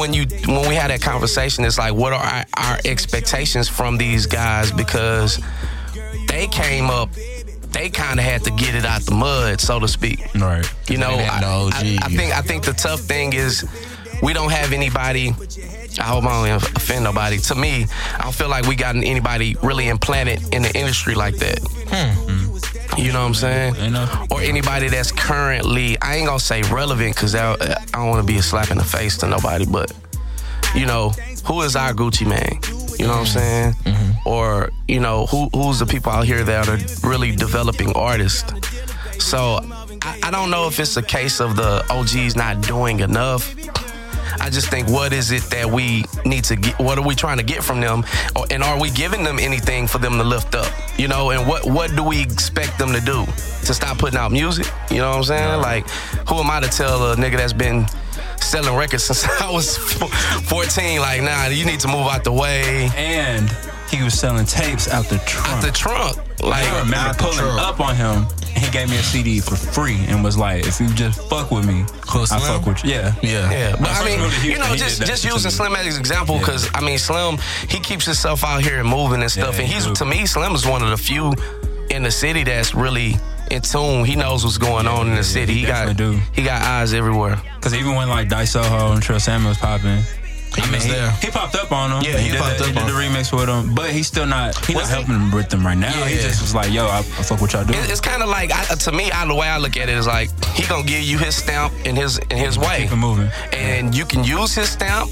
When you when we had that conversation, it's like, what are our, our expectations from these guys? Because they came up, they kind of had to get it out the mud, so to speak. Right. You know, I, no, I, I think I think the tough thing is we don't have anybody. I hope I don't offend nobody. To me, I don't feel like we got anybody really implanted in the industry like that. Hmm. You know what I'm saying? Or anybody that's currently, I ain't gonna say relevant, because I don't want to be a slap in the face to nobody, but, you know, who is our Gucci Mane? You know what I'm saying? Mm-hmm. Or, you know, who who's the people out here that are really developing artists? So, I, I don't know if it's a case of the O Gs not doing enough. I just think, what is it that we need to get? What are we trying to get from them? And are we giving them anything for them to lift up? You know, and what, what do we expect them to do? To stop putting out music? You know what I'm saying? Like, who am I to tell a nigga that's been selling records since I was fourteen? Like, nah, you need to move out the way. And he was selling tapes out the trunk. Out the trunk. Like, I remember out pulling trunk. up on him. He gave me a C D for free and was like, if you just fuck with me, Close I Slim? fuck with you. Yeah. Yeah. yeah. But, but I mean, Houston, you know, just, just using Slim as an example, because, yeah. I mean, Slim, he keeps himself out here and moving and stuff. Yeah, and he's, he to me, Slim is one of the few in the city that's really in tune. He knows what's going yeah, on in the city. Yeah, he he got do. he got eyes everywhere. Because even when, like, Dice Soho and Trill Samuels popping, He I mean, was there. He, he popped up on him. Yeah, he, he popped did, up he on him. He did the remix with him, but he's still not. He's not helping he? with them right now. Yeah, he yeah. just was like, "Yo, I, I fuck what y'all doing." It's kind of like, I, to me, I, the way I look at it is like, he gonna give you his stamp in his in his way. Keep it moving, and you can use his stamp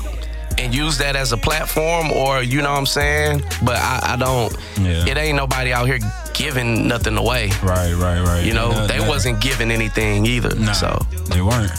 and use that as a platform, or you know what I'm saying. But I, I don't. Yeah. It ain't nobody out here giving nothing away. Right, right, right. You know, no, they no. wasn't giving anything either. Nah, so they weren't.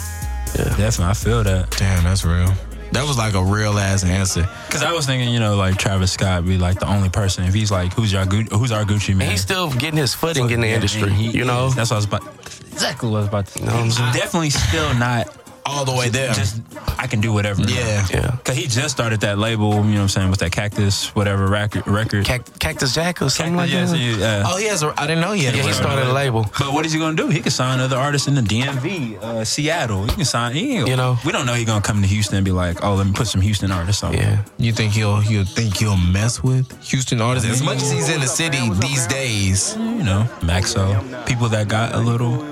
Yeah, definitely. I feel that. Damn, that's real. That was like a real ass answer. Cause I was thinking, you know, like Travis Scott be like the only person. If he's like, who's your who's our Gucci man? And he's still getting his footing in the yeah, industry. He, you know, that's what I was about. Exactly what I was about to. You know what I'm definitely still not all the way there. Just I can do whatever. Yeah, yeah. Cause he just started that label. You know what I'm saying? With that Cactus, whatever record, record. Cact- Cactus Jack or something Cactus, like yeah, that. Yeah. Oh, he has. A, I didn't know he had. Yeah, he started a label. But what is he gonna do? He can sign other artists in the D M V, uh, Seattle. He can sign. He, you know, we don't know he's gonna come to Houston and be like, oh, let me put some Houston artists on. Yeah. You think he'll he'll think he'll mess with Houston artists as much as he's in the city these days? You know, Maxo, people that got a little.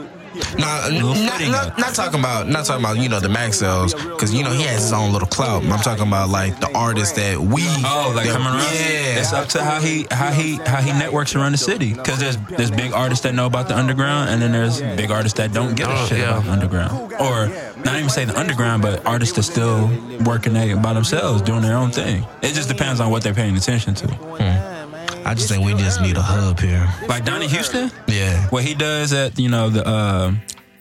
Nah, not, not, not talking about not talking about you know the Maxells, because you know he has his own little clout. I'm talking about like the artists that we oh like that, coming around. Yeah, it's up to how he how he how he networks around the city, because there's there's big artists that know about the underground, and then there's big artists that don't give a shit yeah. about the underground, or not even say the underground, but artists that still working by themselves doing their own thing. It just depends on what they're paying attention to. Hmm. I just think we just need a hub here. Like Donnie Houston? Yeah. What he does at, you know, the, uh,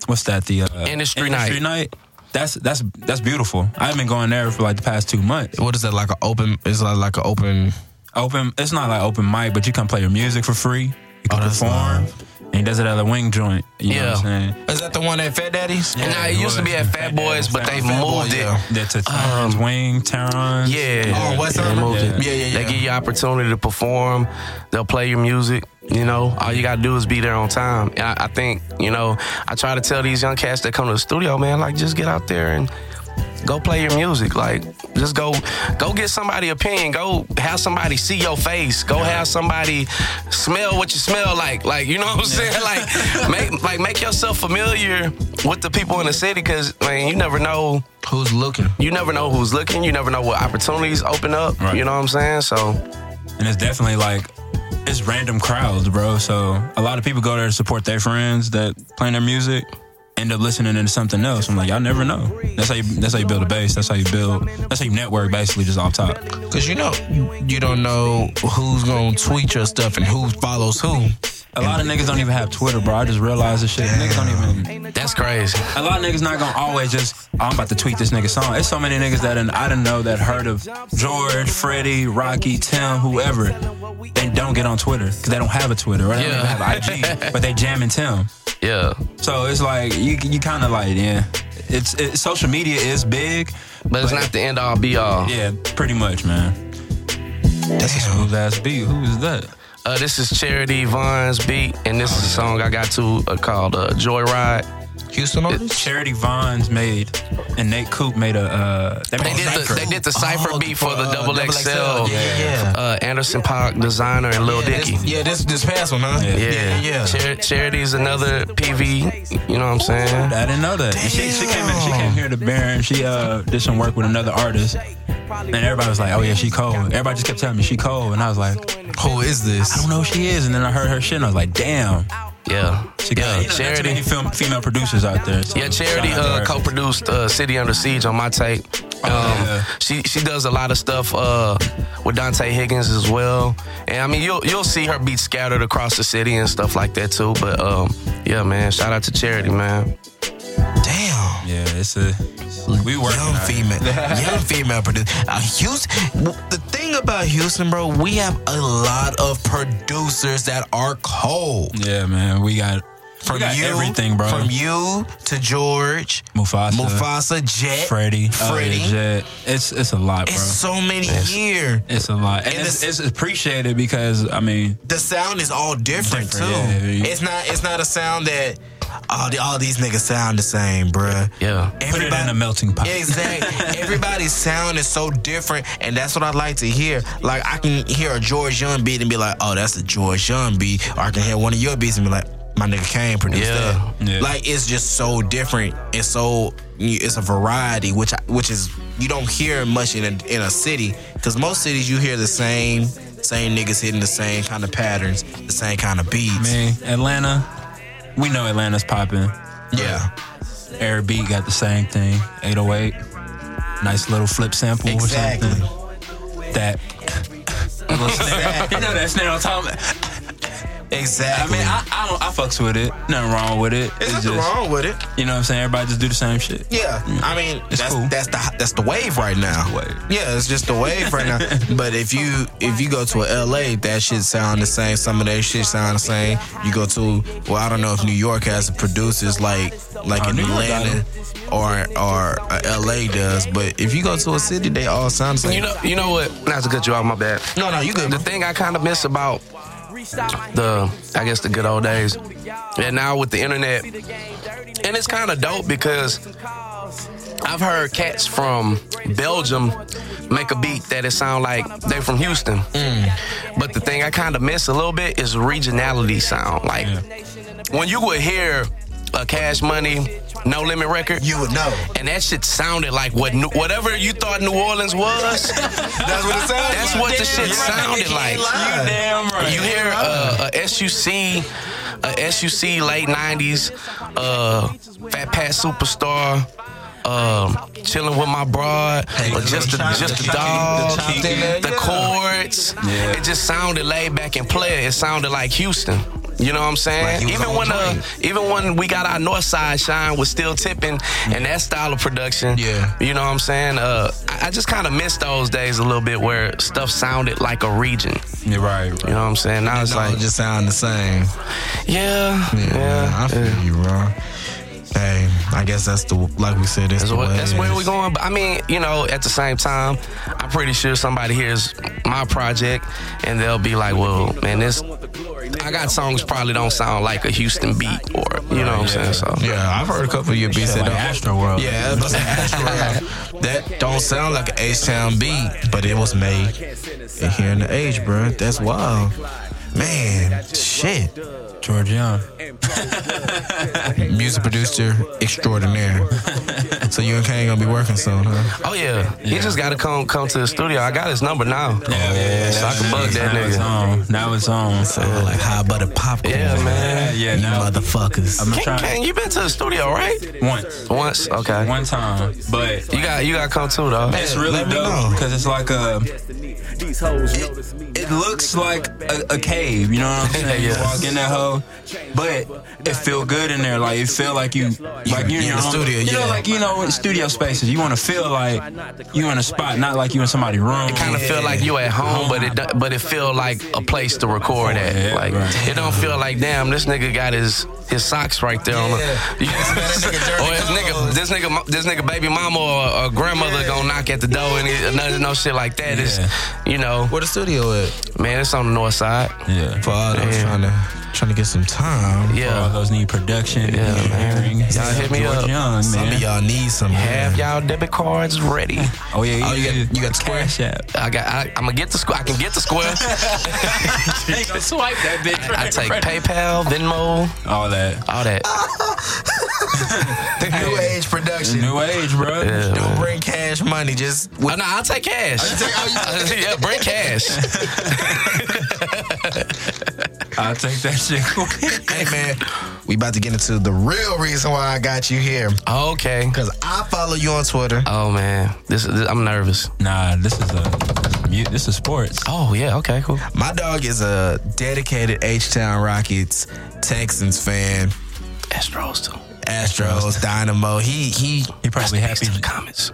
what's that? The uh, Industry, Industry Night. Industry Night. That's, that's, that's beautiful. I've been going there for like the past two months. What is that? Like an open, it's like, like an open. Open, it's not like open mic, but you can play your music for free. You can oh, perform. Nice. And he does it at the wing joint. You yeah. know what I'm saying? Is that the one at Fat Daddy's? Yeah, nah, it used to be at Fat, Fat Boys, Daddy's, but they moved it. Yeah. That's to Tyron's um, Wing, Tyron's. Yeah. Oh, what's yeah, they moved yeah. it. Yeah, yeah, yeah. They give you opportunity to perform. They'll play your music. You know, all you got to do is be there on time. And I, I think, you know, I try to tell these young cats that come to the studio, man, like, just get out there and go play your music. Like, just go go get somebody opinion. Go have somebody see your face. Go have somebody smell what you smell like. Like, you know what I'm saying? Like, make like make yourself familiar with the people in the city, because, I mean, you never know who's looking. You never know who's looking. You never know what opportunities open up. Right. You know what I'm saying? So, and it's definitely like, it's random crowds, bro. So a lot of people go there to support their friends that playing their music. End up listening into something else. I'm like, y'all never know. That's how you. That's how you build a base. That's how you build. That's how you network, basically, just off top. Cause you know, you don't know who's gonna tweet your stuff and who follows who. A lot of niggas don't even have Twitter, bro. I just realized this shit. Damn. Niggas don't even. That's crazy. A lot of niggas not gonna always just, oh, I'm about to tweet this nigga song. It's so many niggas that I didn't know that heard of George, Freddie, Rocky, Tim, whoever. They don't get on Twitter because they don't have a Twitter, right? Yeah. They don't have I G, but they jamming Tim. Yeah. So it's like, you you kind of like, yeah. It's it, social media is big, but, but it's not the end all be all. Yeah, pretty much, man. That's a smooth ass beat. Who is that? Uh, this is Charity Vaughn's beat, and this oh, is a song I got to uh, called uh, Joyride. Houston artist? Charity Vaughn's made, and Nate Coop made a. Uh, they, made they, did the, they did the Cypher oh, beat for, for the Double uh, X L. Yeah, yeah. Uh, Anderson .Paak, Designer, and Lil yeah, Dicky. This, yeah, this this past one, huh? Yeah, yeah. yeah, yeah. Char- Charity's another P V. You know what I'm saying? I didn't know that. She, she came in, she came here to Barron. She uh, did some work with another artist. And everybody was like, oh yeah, she cold. Everybody just kept telling me she cold. And I was like, who is this? I don't know who she is. And then I heard her shit and I was like, damn. Yeah, she got, yeah. You know, Charity. Not too many female producers out there. So yeah, Charity uh, co-produced uh, City Under Siege on my tape. Um, oh, yeah. She she does a lot of stuff uh, with Dante Higgins as well. And I mean, you'll you'll see her beats scattered across the city and stuff like that too. But um, yeah, man, shout out to Charity, man. Damn. Yeah, it's a we working young female, young female producer. Uh, Houston. The thing about Houston, bro, we have a lot of producers that are cold. Yeah, man, we got from we got you, everything, bro. From you to George, Mufasa, Mufasa, Jet, Freddie, Freddie. Oh, yeah, Jet. It's it's a lot, bro. It's so many here. It's a lot, and, and it's, it's appreciated because I mean, the sound is all different, different too. Yeah, yeah, yeah. It's not it's not a sound that. All, the, all these niggas sound the same, bruh. Yeah. Everybody, put it in a melting pot. Exactly. Everybody's sound is so different, and that's what I like to hear. Like, I can hear a George Young beat and be like, oh, that's a George Young beat. Or I can hear one of your beats and be like, my nigga Kane produced yeah. that. Yeah. Like, it's just so different. It's so, it's a variety, which which is, you don't hear much in a, in a city. Because most cities, you hear the same, same niggas hitting the same kind of patterns, the same kind of beats. Man, Atlanta... We know Atlanta's popping. Yeah. Air Beat got the same thing. eight oh eight. Nice little flip sample exactly. or something. That. Exactly. You know that snare on top. Exactly. I mean, I, I don't. I fucks with it. Nothing wrong with it. There's nothing just, wrong with it. You know what I'm saying? Everybody just do the same shit. Yeah. yeah. I mean, it's that's, cool. That's the that's the wave right now. It's wave. Yeah, it's just the wave right now. But if you if you go to L A, that shit sound the same. Some of that shit sound the same. You go to well, I don't know if New York has producers like like in Atlanta or or L A does. But if you go to a city, they all sound the same. You know. You know what? Not to cut you out, my bad. No, no, you good. The thing I kind of miss about. The, I guess the good old days. And now with the internet. And it's kind of dope because I've heard cats from Belgium make a beat that it sound like they from Houston. Mm. But the thing I kind of miss a little bit is regionality sound. Like yeah. when you would hear a Cash Money, No Limit record, you would know. And that shit sounded like what New, whatever you thought New Orleans was. That's what it sounded like. That's what the shit sounded like. You damn right. You hear uh, a S U C, a S U C late nineties, uh, Fat Pat Superstar, Um, chilling with my broad, hey, or just the, the just the, the dog, the, the chords. Yeah. It just sounded laid back and play. It sounded like Houston. You know what I'm saying? Like even when uh, even when we got our North Side shine with Still Tipping mm. and that style of production. Yeah. You know what I'm saying? Uh, I, I just kind of miss those days a little bit where stuff sounded like a region. Yeah, right, right. You know what I'm saying? Now it's like it just sound the same. Yeah. Yeah. yeah I feel yeah. you, bro. Hey, I guess that's the, like we said, that's, that's, the what, that's where we're going. But I mean, you know, at the same time, I'm pretty sure somebody hears my project and they'll be like, well, man, this, I got songs probably don't sound like a Houston beat or, you know what yeah. I'm saying? So yeah, I've heard a couple of your beats yeah, that like don't. Astroworld. Yeah, that's Astroworld. That don't sound like an H-Town beat, but it was made here in the age, bro. That's wild. Man, shit. George Young. Music producer extraordinaire. So you and Kane gonna be working soon, huh? Oh yeah. yeah. He just gotta come come to the studio. I got his number now. Yeah, yeah, yeah. So I can bug that now nigga. It's on. Now it's on. So yeah. Like hot butter popcorn. Yeah, man. Yeah, yeah no. Motherfuckers. I'm Kane, Kane, you been to the studio, right? Once. Once, okay. One time. But you got you gotta come too though. It's really dope because it's like a These hoes notice me. It looks like a, a cave, you know what I'm saying? You walk in that hole, but it feel good in there. Like it feel like you, like you in your own studio. You know, like you know, in studio spaces, you want to feel like you in a spot, not like you in somebody's room. It kind of feel like you at home, but it but it feel like a place to record at. Like it don't feel like damn, this nigga got his his socks right there on. The, or his nigga, this nigga, this nigga baby mama or, or grandmother gonna knock at the door and it, no, no shit like that. It's, you know, where the studio at? Man, it's on the north side. Yeah, for all those trying to trying to get some time. Yeah, for all those need production. Yeah, man. Y'all hit me up. George Young, some man. Of y'all need some. Have y'all debit cards ready? Oh yeah, you, oh, you got you got Square. Cash app. I got. I, I'm gonna get the Square. I can get the Square. They gonna swipe that bitch. I, right, I take right. PayPal, Venmo, all that, all that. The new age production. The new age, bro. Yeah, don't man. Bring cash money. Just with- oh, no, I'll take cash. I'll take, oh, you- yeah, bring cash. I'll take that shit. Hey man, we about to get into the real reason why I got you here. Okay, because I follow you on Twitter. Oh man, this, this I'm nervous. Nah, this is a. This is sports. Oh, yeah. Okay, cool. My dog is a dedicated H-Town Rockets, Texans fan. Astros, too. Astros, Dynamo. He he he probably happy to the comments.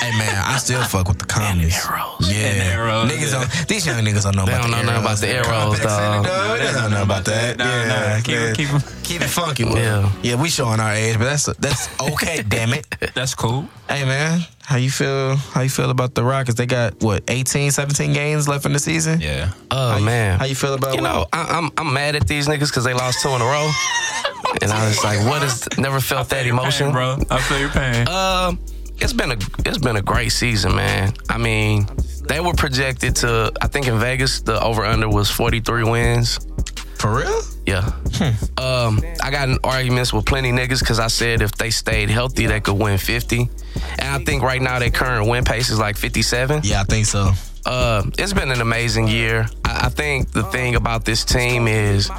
Hey man, I still fuck with the comments. And the arrows. Yeah, and the arrows, niggas yeah. Don't, these young niggas don't know about the arrows. They don't know about the arrows, dog. No, they don't know about that. No, yeah, no. Keep yeah. keep them. Keep it funky with yeah. them. Yeah, we showing our age, but that's that's okay. Damn it, that's cool. Hey man, how you feel? How you feel about the Rockets? They got what eighteen, seventeen games left in the season. Yeah. Oh how man, you, how you feel about? You what? Know, I, I'm I'm mad at these niggas because they lost two in a row. And I was like, what is? Never felt that emotion, pain, bro. I feel your pain. Um, it's been a it's been a great season, man. I mean, they were projected to. I think in Vegas, the over under was forty-three wins. For real? Yeah. Hmm. Um, I got in arguments with plenty of niggas because I said if they stayed healthy, they could win fifty. And I think right now their current win pace is like fifty-seven. Yeah, I think so. Uh, it's been an amazing year. I, I think the thing about this team is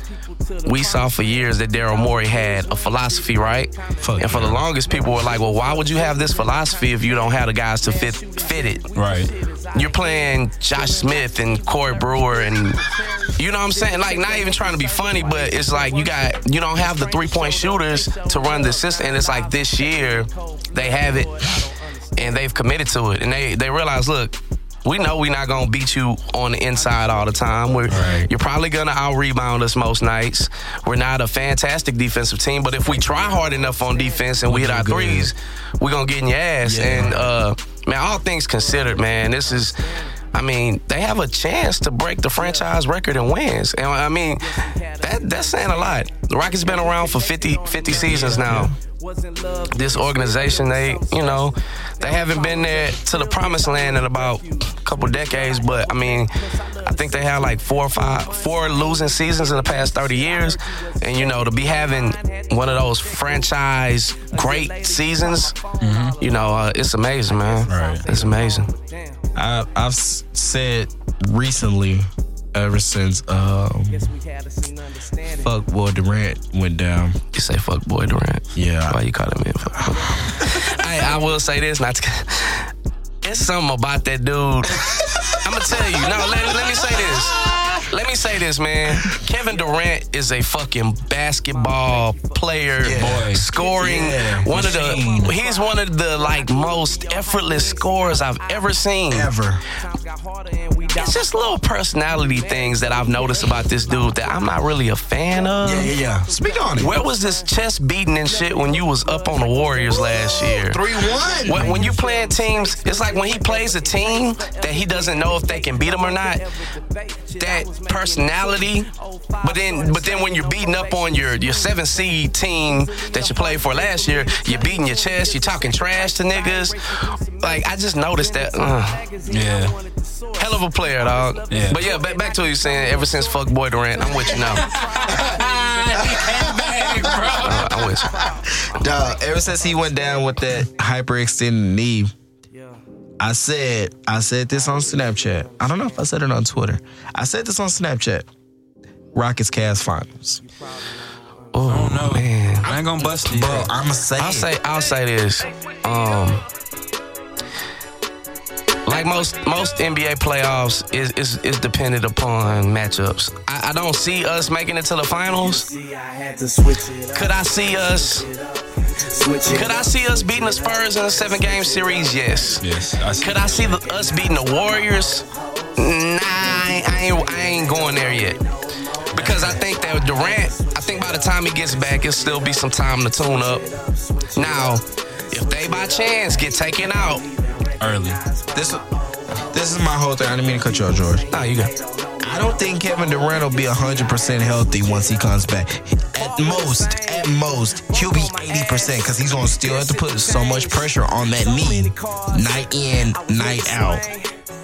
we saw for years that Daryl Morey had a philosophy, right? Fuck and for the longest, people were like, well, why would you have this philosophy if you don't have the guys to fit fit it? Right. You're playing Josh Smith and Corey Brewer and, you know what I'm saying? Like, not even trying to be funny, but it's like you got you don't have the three-point shooters to run the system. And it's like this year, they have it, and they've committed to it. And they, they realize, look, we know we're not going to beat you on the inside all the time. We're, right. You're probably going to out-rebound us most nights. We're not a fantastic defensive team, but if we try hard enough on defense and we hit our threes, we're going to get in your ass. Yeah. And, uh, man, all things considered, man, this is... I mean, they have a chance to break the franchise record in wins. And, I mean, that that's saying a lot. The Rockets been around for fifty, fifty seasons now. This organization, they, you know, they haven't been there to the promised land in about a couple decades. But, I mean, I think they had like four or five, four losing seasons in the past thirty years. And, you know, to be having one of those franchise great seasons, mm-hmm. you know, uh, it's amazing, man. Right. It's amazing. I, I've said recently, ever since um, fuck boy Durant went down. You say fuck boy Durant? Yeah. Why you calling me a fuck boy? I, I will say this. Not to, it's something about that dude. I'm going to tell you. No, let, let me say this. Let me say this, man. Kevin Durant is a fucking basketball player, yeah. scoring yeah. one Machine. of the. He's one of the like most effortless scorers I've ever seen. Ever. It's just little personality things that I've noticed about this dude that I'm not really a fan of. Yeah, yeah, yeah. Speak on it. Where was this chest beating and shit when you was up on the Warriors last year? three one When, when you playing teams, it's like when he plays a team that he doesn't know if they can beat him or not. That. Personality, but then but then when you're beating up on your your seven seed team that you played for last year, you're beating your chest, you're talking trash to niggas. Like I just noticed that. Uh, yeah, hell of a player, dog. Yeah. But yeah, back, back to what you saying. Ever since fuck boy Durant, I'm with you now. uh, I'm with you, dog. Ever since he went down with that hyperextended knee. I said, I said this on Snapchat. I don't know if I said it on Twitter. I said this on Snapchat. Rockets Cavs Finals. Oh, I don't know, man. I ain't gonna bust it. Bro, I'ma say I'll it. say I'll say this. Um Like most most N B A playoffs is is, is dependent upon matchups. I, I don't see us making it to the finals. Could I see us? Could I see us beating the Spurs in a seven-game series? Yes. Yes. I see. Could I see the, us beating the Warriors? Nah, I ain't, I ain't going there yet. Because I think that Durant, I think by the time he gets back, it'll still be some time to tune up. Now, if they by chance get taken out early. This this is my whole thing. I didn't mean to cut you off, George. Nah, you got it. I don't think Kevin Durant will be one hundred percent healthy once he comes back. At most, at most, he'll be eighty percent because he's going to still have to put so much pressure on that knee night in, night out.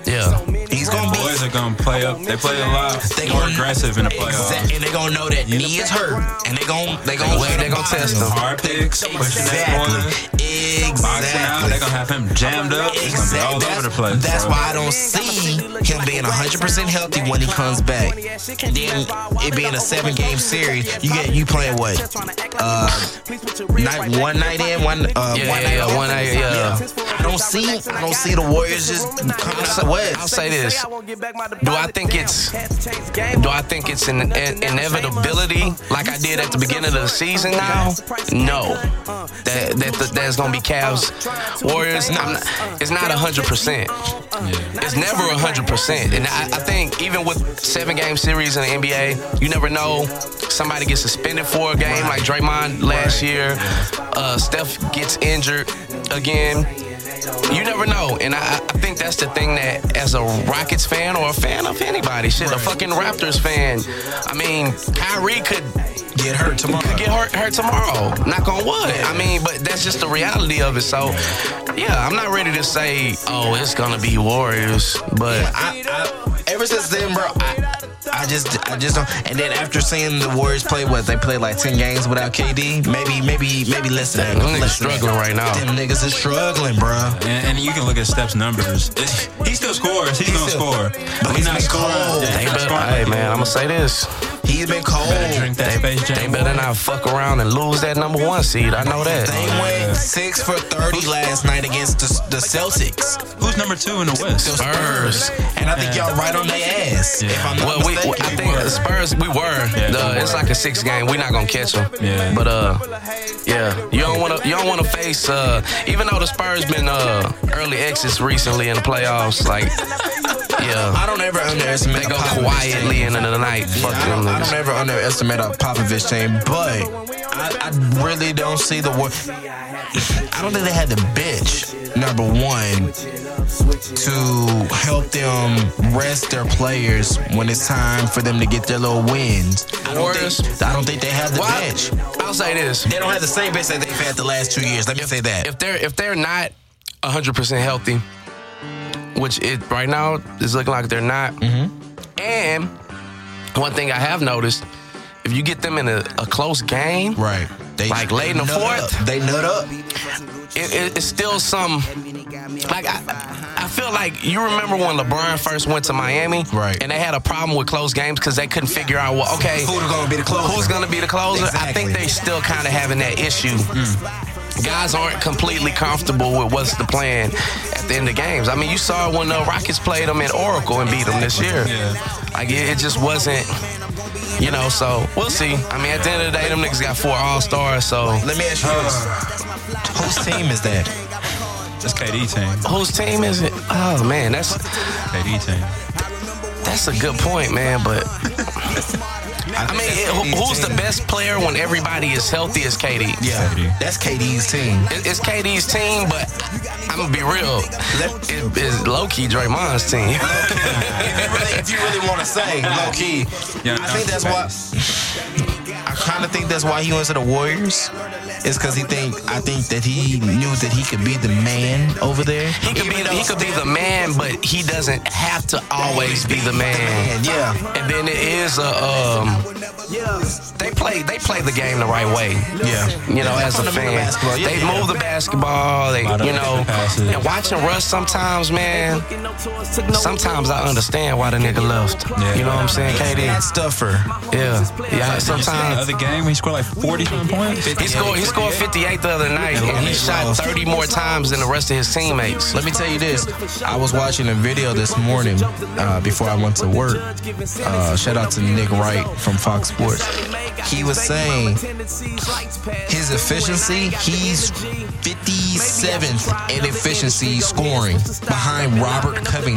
Yeah. He's gonna be. Boys are gonna play up. They play a lot more aggressive in the playoffs. Exactly. And they're gonna know that knee is hurt. And they're gonna they gonna they gonna test them. Hard picks. Exactly. Exactly. They're gonna have him jammed up. Exactly. All that's, over the place. That's bro. Why I don't see him being one hundred percent healthy when he comes back. And then it being a seven-game series, you get you playing what? Uh, night one night in, one uh, yeah, one night yeah, one night yeah. yeah. I don't see I don't see the Warriors just coming out the West. I'll say this: Do I think it's do I think it's an in, inevitability like I did at the beginning of the season? Now, no. That that, that that's gonna be Cavs Warriors. I'm not, it's not a hundred percent. It's never a hundred percent. And I, I think even with seven game series in the N B A, you never know. Somebody gets suspended for a game, like Draymond last year. Uh, Steph gets injured again. You never know, and I, I think that's the thing that, as a Rockets fan or a fan of anybody, shit, right. A fucking Raptors fan, I mean, Kyrie could get hurt tomorrow. Could get hurt, hurt tomorrow. Knock on wood. I mean, but that's just the reality of it. So, yeah, I'm not ready to say, oh, it's gonna be Warriors, but I, I, ever since then, bro, I, I just, I just don't. And then after seeing the Warriors play, what they played like ten games without K D, maybe, maybe, maybe less than that. Them niggas struggling right now. Them niggas is struggling, bro. And, and you can look at Steph's numbers. It's, he still scores. He's, he's gonna still, score. But he's not scoring. Hey yeah, man, I'm gonna say this. He's been cold. Drink that they, Space Jam they better not fuck around and lose that number one seed. I know that. They went six for thirty last night against the, the Celtics. Who's number two in the West? The Spurs. And I think yeah. y'all right on their ass. Yeah. If I'm well, we, well, I think the Spurs. We were. Yeah, uh, it's like a six game. We're not gonna catch them. Yeah. But uh, yeah, you don't wanna you don't wanna face uh, even though the Spurs been uh early exits recently in the playoffs like. Yeah. I don't ever underestimate. They go quietly into the night. Yeah, Fuck I don't, them. I don't ever underestimate a Popovich team, but I, I really don't see the wor- I don't think they had the bench. Number one, to help them rest their players when it's time for them to get their little wins. I don't think, I don't think they have the well, bench. I'll say this: they don't have the same bench that they've had the last two years. Let me say that. If they're if they're not one hundred percent healthy. Which it right now is looking like they're not. Mm-hmm. And one thing I have noticed, if you get them in a, a close game, right? They, like they late in the fourth, up. They nut up. It, it, it's still some. Like I, I feel like you remember when LeBron first went to Miami, right? And they had a problem with close games because they couldn't figure out well, okay, who's gonna be the closer? Who's gonna be the closer? Exactly. I think they still kind of having that issue. Mm. Guys aren't completely comfortable with what's the plan at the end of games. I mean, you saw when the Rockets played them in Oracle and beat them this year. Yeah. Like, it, it just wasn't, you know, so we'll see. I mean, at the end of the day, them niggas got four All-Stars, so. Let me ask you this. Whose team is that? That's K D team. Whose team is it? Oh, man, that's. K D team. That's a good point, man, but. I, I mean, it, who's team. The best player when everybody is healthy is K D. Yeah, that's K D's team. It, it's K D's team, but I'm going to be real. It, it's low-key Draymond's team. If you really, really want to say low-key, yeah, I think that's why. I kind of think that's why he went to the Warriors. It's because he think I think that he knew that he could be the man over there. He could be the, he could be the man, but he doesn't have to always be the man. Yeah, and then it is a um, Yeah, they play they play the game the right way. Yeah, you know, as a fan, yeah, they yeah. move the basketball. They, you know, and watching Russ sometimes, man. Sometimes I understand why the nigga left. Yeah. You know what I'm saying, K D? That stuffer. Yeah, yeah. Sometimes the other game he scored like forty-nine points. He scored he scored fifty-eight the other night, and, and he shot lost. thirty more times than the rest of his teammates. Let me tell you this: I was watching a video this morning uh, before I went to work. Uh, shout out to Nick Wright from Fox Sports. He was saying his efficiency, he's fifty-seventh in efficiency scoring behind Robert Covington.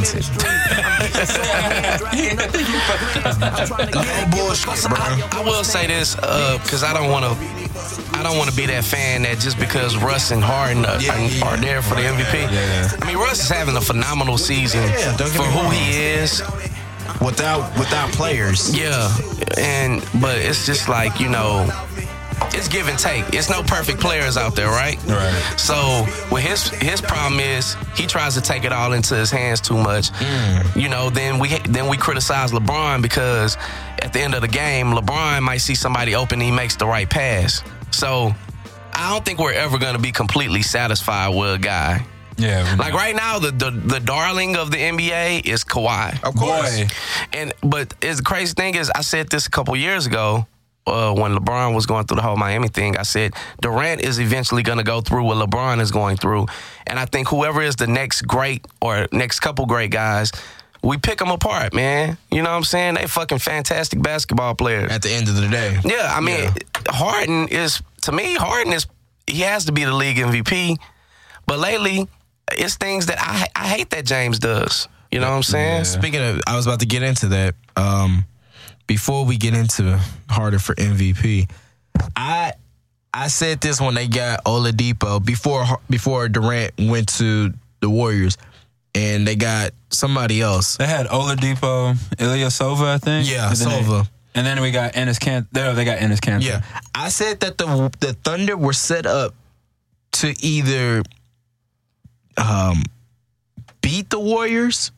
No bullshit, bro. I, I will say this because uh, I don't want to I don't want to be that fan that just because Russ and Harden are, yeah, yeah. are there for the M V P. Yeah, yeah. I mean, Russ is having a phenomenal season yeah, for who he is. Without without players. Yeah. And but it's just like, you know, it's give and take. It's no perfect players out there, right? Right. So well, his his problem is he tries to take it all into his hands too much. Mm. You know, then we then we criticize LeBron because at the end of the game, LeBron might see somebody open and he makes the right pass. So I don't think we're ever gonna be completely satisfied with a guy. Yeah, like right now, the, the the darling of the N B A is Kawhi. Of course. Boy. And but it's, the crazy thing is, I said this a couple years ago uh, when LeBron was going through the whole Miami thing. I said Durant is eventually going to go through what LeBron is going through, and I think whoever is the next great or next couple great guys, we pick them apart, man. You know what I'm saying? They fucking fantastic basketball players. At the end of the day, yeah. I mean, yeah. Harden is to me. Harden is he has to be the league M V P, but lately. It's things that I I hate that James does. You know what I'm saying? Yeah. Speaking of, I was about to get into that. Um, before we get into harder for M V P, I I said this when they got Oladipo before before Durant went to the Warriors, and they got somebody else. They had Oladipo, Ilyasova, Sova, I think. Yeah, and Sova. They, and then we got Enes Kanter. No, they got Enes Kanter. Yeah, I said that the the Thunder were set up to either. Um, beat the Warriors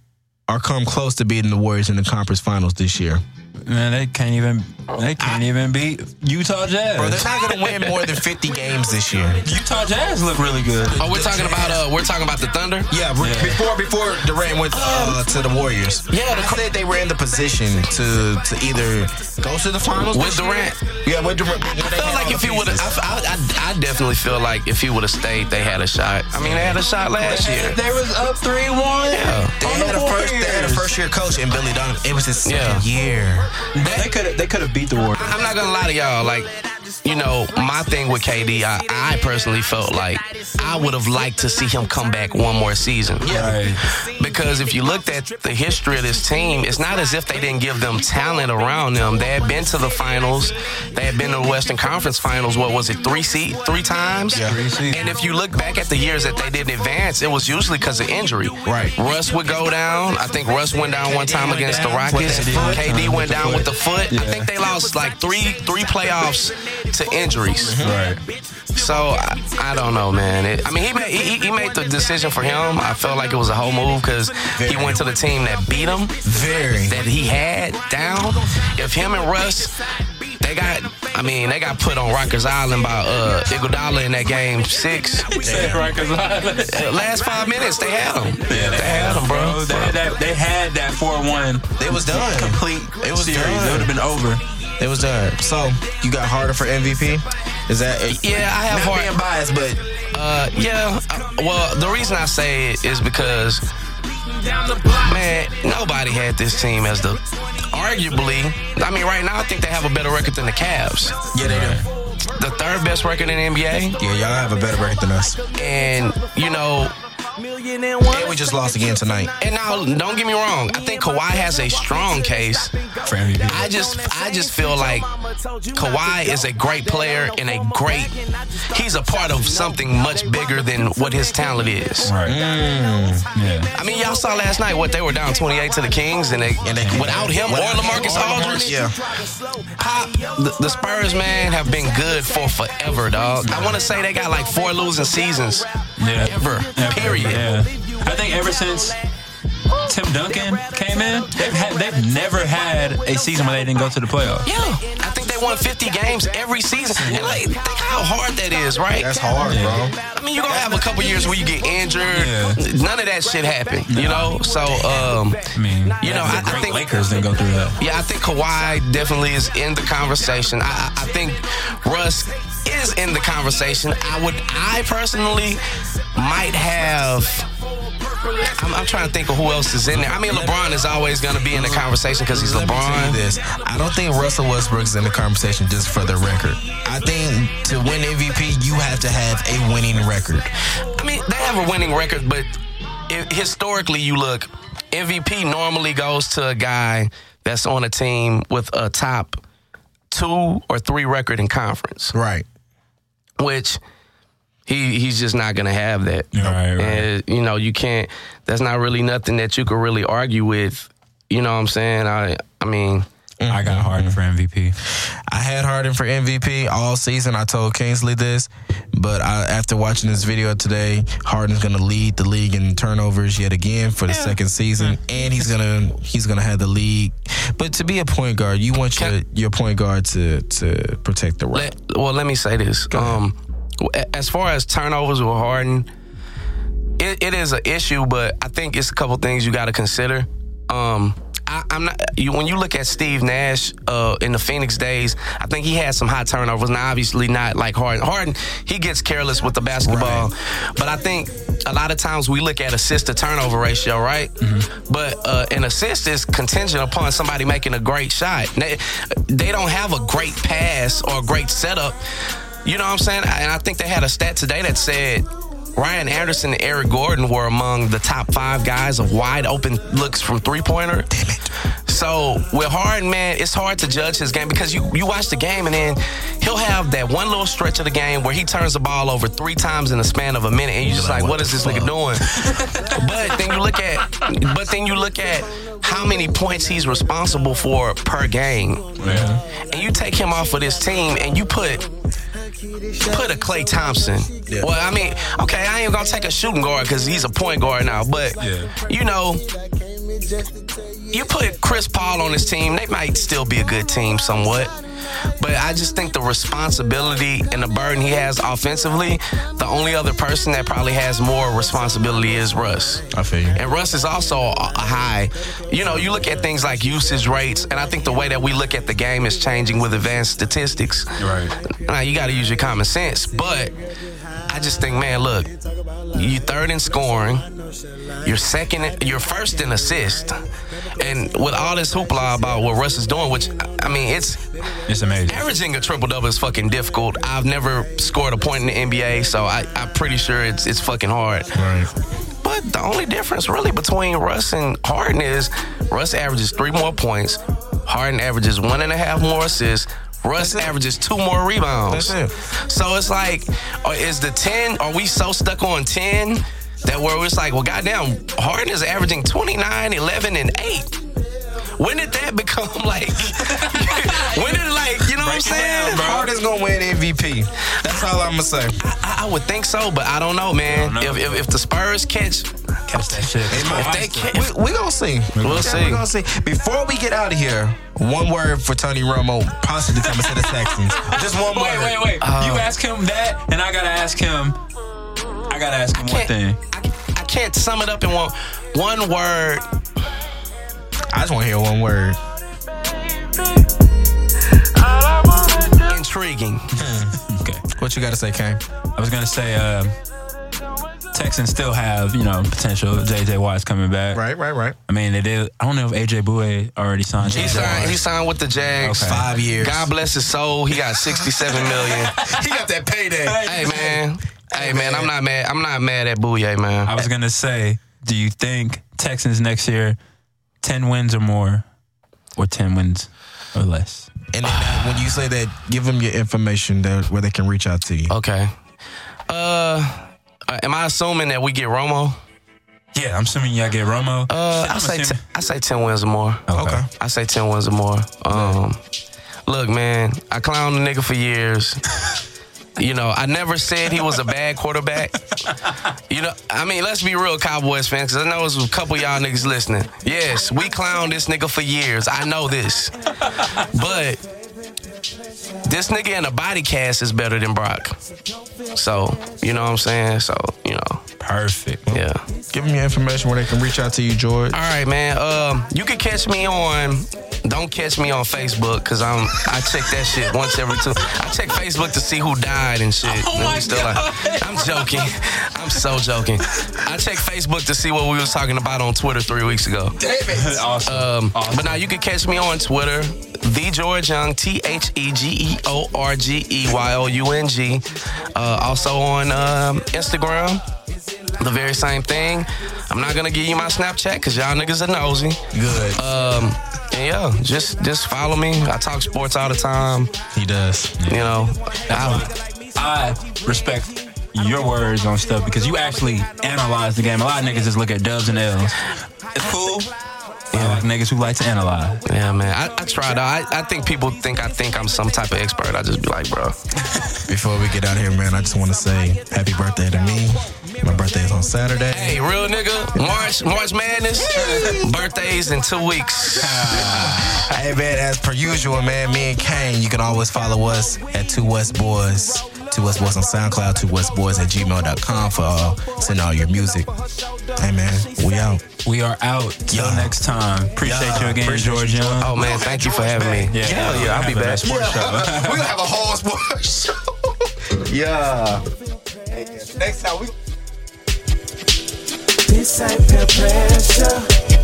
or come close to beating the Warriors in the conference finals this year. Man, they can't even they can't I, even beat Utah Jazz. Bro, they're not gonna win more than fifty games this year. Utah Jazz look really good. Oh, we're talking about uh, we're talking about the Thunder. Yeah, yeah. before before Durant went uh, to the Warriors. Yeah, the, I said they were in the position to to either go to the finals with Durant. Yeah, with Durant. I, I feel like if he would, I, I I definitely feel like if he would have stayed, they had a shot. I mean, they had a shot last year. They was up three one. Yeah, they had the a first they had a first year coach in Billy Donovan. It was his second yeah. year. That, they could they could have beat the Warriors. I'm not gonna lie to y'all, like, you know, my thing with K D, I, I personally felt like I would have liked to see him come back one more season. Yeah. Right. Because if you looked at the history of this team, it's not as if they didn't give them talent around them. They had been to the finals. They had been to the Western Conference Finals, what was it, three se- three times? Yeah. And if you look back at the years that they didn't advance, it was usually because of injury. Right. Russ would go down. I think Russ went down one time against the Rockets. K D went down with the foot. Yeah. I think they lost like three three playoffs to injuries. Right. So, I, I don't know, man. It, I mean, he made, he, he made the decision for him. I felt like it was a whole move because he went to the team that beat him, Very. that he had down. If him and Russ, they got, I mean, they got put on Rikers Island by uh, Iguodala in that game six. We said Rikers Island. Last five minutes, they had him. Yeah, they, they had him, bro. bro. They, that, they had that four one. It was done. Complete it was series. Done. It would have been over. It was done. So, you got harder for M V P? Is that it? Yeah, I have hard. Not being biased, but... Uh, yeah, uh, well, the reason I say it is because, man, nobody had this team as the... Arguably, I mean, right now, I think they have a better record than the Cavs. Yeah, they do. The third best record in the N B A. Yeah, y'all have a better record than us. And, you know... And we just lost again tonight. And now, don't get me wrong. I think Kawhi has a strong case. For M V P. I just, I just feel like Kawhi is a great player and a great. He's a part of something much bigger than what his talent is. Right. Mm, yeah. I mean, y'all saw last night what they were down twenty-eight to the Kings, and they, and they without him without or LaMarcus Aldridge. Yeah. Pop, the, the Spurs, man, have been good for forever, dog. I want to say they got like four losing seasons. Yeah. Ever. Yeah. Period. Yeah. I think ever since Tim Duncan came in, they've, had, they've never had a season where they didn't go to the playoffs. Yeah, I think they play one hundred fifty games every season. And like, think how hard that is, right? That's hard, bro. I mean, you're going to have a couple years where you get injured. Yeah. None of that shit happened, you know? So, um, I mean, you know, I, I think Lakers didn't go through that. Yeah, I think Kawhi definitely is in the conversation. I, I think Russ is in the conversation. I would, I personally might have... I'm, I'm trying to think of who else is in there. I mean, LeBron is always going to be in the conversation because he's LeBron. Let me tell you this. I don't think Russell Westbrook's in the conversation, just for the record. I think to win M V P, you have to have a winning record. I mean, they have a winning record, but it, historically, you look, M V P normally goes to a guy that's on a team with a top two or three record in conference. Right. Which... He he's just not going to have that. Right, right. And, you know, you can't, that's not really nothing that you could really argue with. You know what I'm saying? I I mean. Mm-hmm. I got Harden for M V P. I had Harden for M V P all season. I told Kingsley this, but I, after watching this video today, Harden's going to lead the league in turnovers yet again for the yeah. second season, and he's going to he's going to have the league. But to be a point guard, you want your, your point guard to to protect the rock. Well, let me say this. Um As far as turnovers with Harden, it, it is an issue, but I think it's a couple things you got to consider. Um, I, I'm not you, when you look at Steve Nash uh, in the Phoenix days, I think he had some high turnovers. Now, obviously not like Harden. Harden, he gets careless with the basketball, right. But I think a lot of times we look at assist to turnover ratio, right? Mm-hmm. But uh, an assist is contingent upon somebody making a great shot. They, they don't have a great pass or a great setup. You know what I'm saying? And I think they had a stat today that said Ryan Anderson and Eric Gordon were among the top five guys of wide open looks from three-pointer. Damn it. So with Harden, man, it's hard to judge his game because you, you watch the game and then he'll have that one little stretch of the game where he turns the ball over three times in the span of a minute and you're just like, like what, what is this nigga doing? But then you look at, but then you look at how many points he's responsible for per game. Yeah. And you take him off of this team and you put... Put a Klay Thompson. Yeah. Well, I mean, okay, I ain't gonna take a shooting guard because he's a point guard now. But yeah. you know, you put Chris Paul on his team, they might still be a good team somewhat. But I just think the responsibility and the burden he has offensively, the only other person that probably has more responsibility is Russ. I feel you. And Russ is also a high. You know, you look at things like usage rates, and I think the way that we look at the game is changing with advanced statistics. Right. Now, you got to use your common sense, but I just think, man, look, you're third in scoring, you're second, you're first in assist, and with all this hoopla about what Russ is doing, which I mean, it's it's amazing. Averaging a triple double is fucking difficult. I've never scored a point in the N B A, so I, I'm pretty sure it's it's fucking hard. Right. But the only difference really between Russ and Harden is Russ averages three more points, Harden averages one and a half more assists. Russ averages two more rebounds. That's it. So it's like, is the ten, are we so stuck on ten that where it's like, well, goddamn, Harden is averaging twenty-nine, eleven, and eight. When did that become like, when did it like, you know what I'm saying? Harden's going to win M V P. That's all I'm going to say. I, I, I would think so, but I don't know, man. Don't know. If, if if the Spurs catch... Catch that shit. If they we, we gonna see. We'll see. We gonna see. Before we get out of here, one word for Tony Romo possibly coming to the Texans. Just one word. Wait, wait, wait. Uh, you ask him that, and I gotta ask him. I gotta ask him one thing. I, I can't sum it up in one one word. I just want to hear one word. Intriguing. Okay. What you gotta say, Kane? I was gonna say. Uh, Texans still have, you know, potential. J J Watt's coming back. Right, right, right. I mean, it is. I don't know if A J Bouye already signed. He signed, he signed with the Jags. Okay. Five years. God bless his soul. He got sixty-seven million dollars. He got that payday. Hey, man. Hey, man. I'm not mad. I'm not mad at Bouye, man. I was gonna say, do you think Texans next year, ten wins or more, or ten wins or less? And then uh, when you say that, give them your information that where they can reach out to you. Okay. Uh. Uh, am I assuming that we get Romo? Yeah, I'm assuming y'all get Romo. Uh, I say t- I say ten wins or more. Okay. okay. I say ten wins or more. Um, look, man, I clowned the nigga for years. You know, I never said he was a bad quarterback. You know, I mean, let's be real, Cowboys fans, because I know there's a couple of y'all niggas listening. Yes, we clowned this nigga for years. I know this. But this nigga in a body cast is better than Brock. So, you know what I'm saying? So, you know. Perfect. Yeah. Give them your information where they can reach out to you, George. All right, man. Um, you can catch me on... Don't catch me on Facebook, because I am I check that shit once every two. I check Facebook to see who died and shit. Oh my still God. Like, I'm joking. I'm so joking. I check Facebook to see what we was talking about on Twitter three weeks ago. Damn it. Awesome. Um, awesome. But now you can catch me on Twitter, The George Young, T H E G E O R G E Y O U N G. Uh, also on um, Instagram. The very same thing. I'm not gonna give you my Snapchat because y'all niggas are nosy. Good. Um, and yeah, just just follow me. I talk sports all the time. He does. Yeah. You know, I, I respect your words on stuff because you actually analyze the game. A lot of niggas just look at dubs and L's. It's cool. Yeah, like niggas who like to analyze. Yeah, man. I, I try to. I, I think people think I think I'm some type of expert. I just be like, bro. Before we get out of here, man, I just want to say happy birthday to me. My birthday is on Saturday. Hey, real nigga. March March Madness. Birthdays in two weeks. Uh, hey, man, as per usual, man, me and Kane, you can always follow us at Two West Boys. Two West Boys on SoundCloud. Two West Boys at gmail dot com for all, send all your music. Hey, man, we out. We are out. Till yeah. next time. Appreciate yeah. you again, Appreciate George Young. Oh, man, thank you for having man. me. Yeah, yeah, yeah, yeah I'll be back. We're going to have a whole sports show. yeah. Hey, next time we... This ain't peer pressure.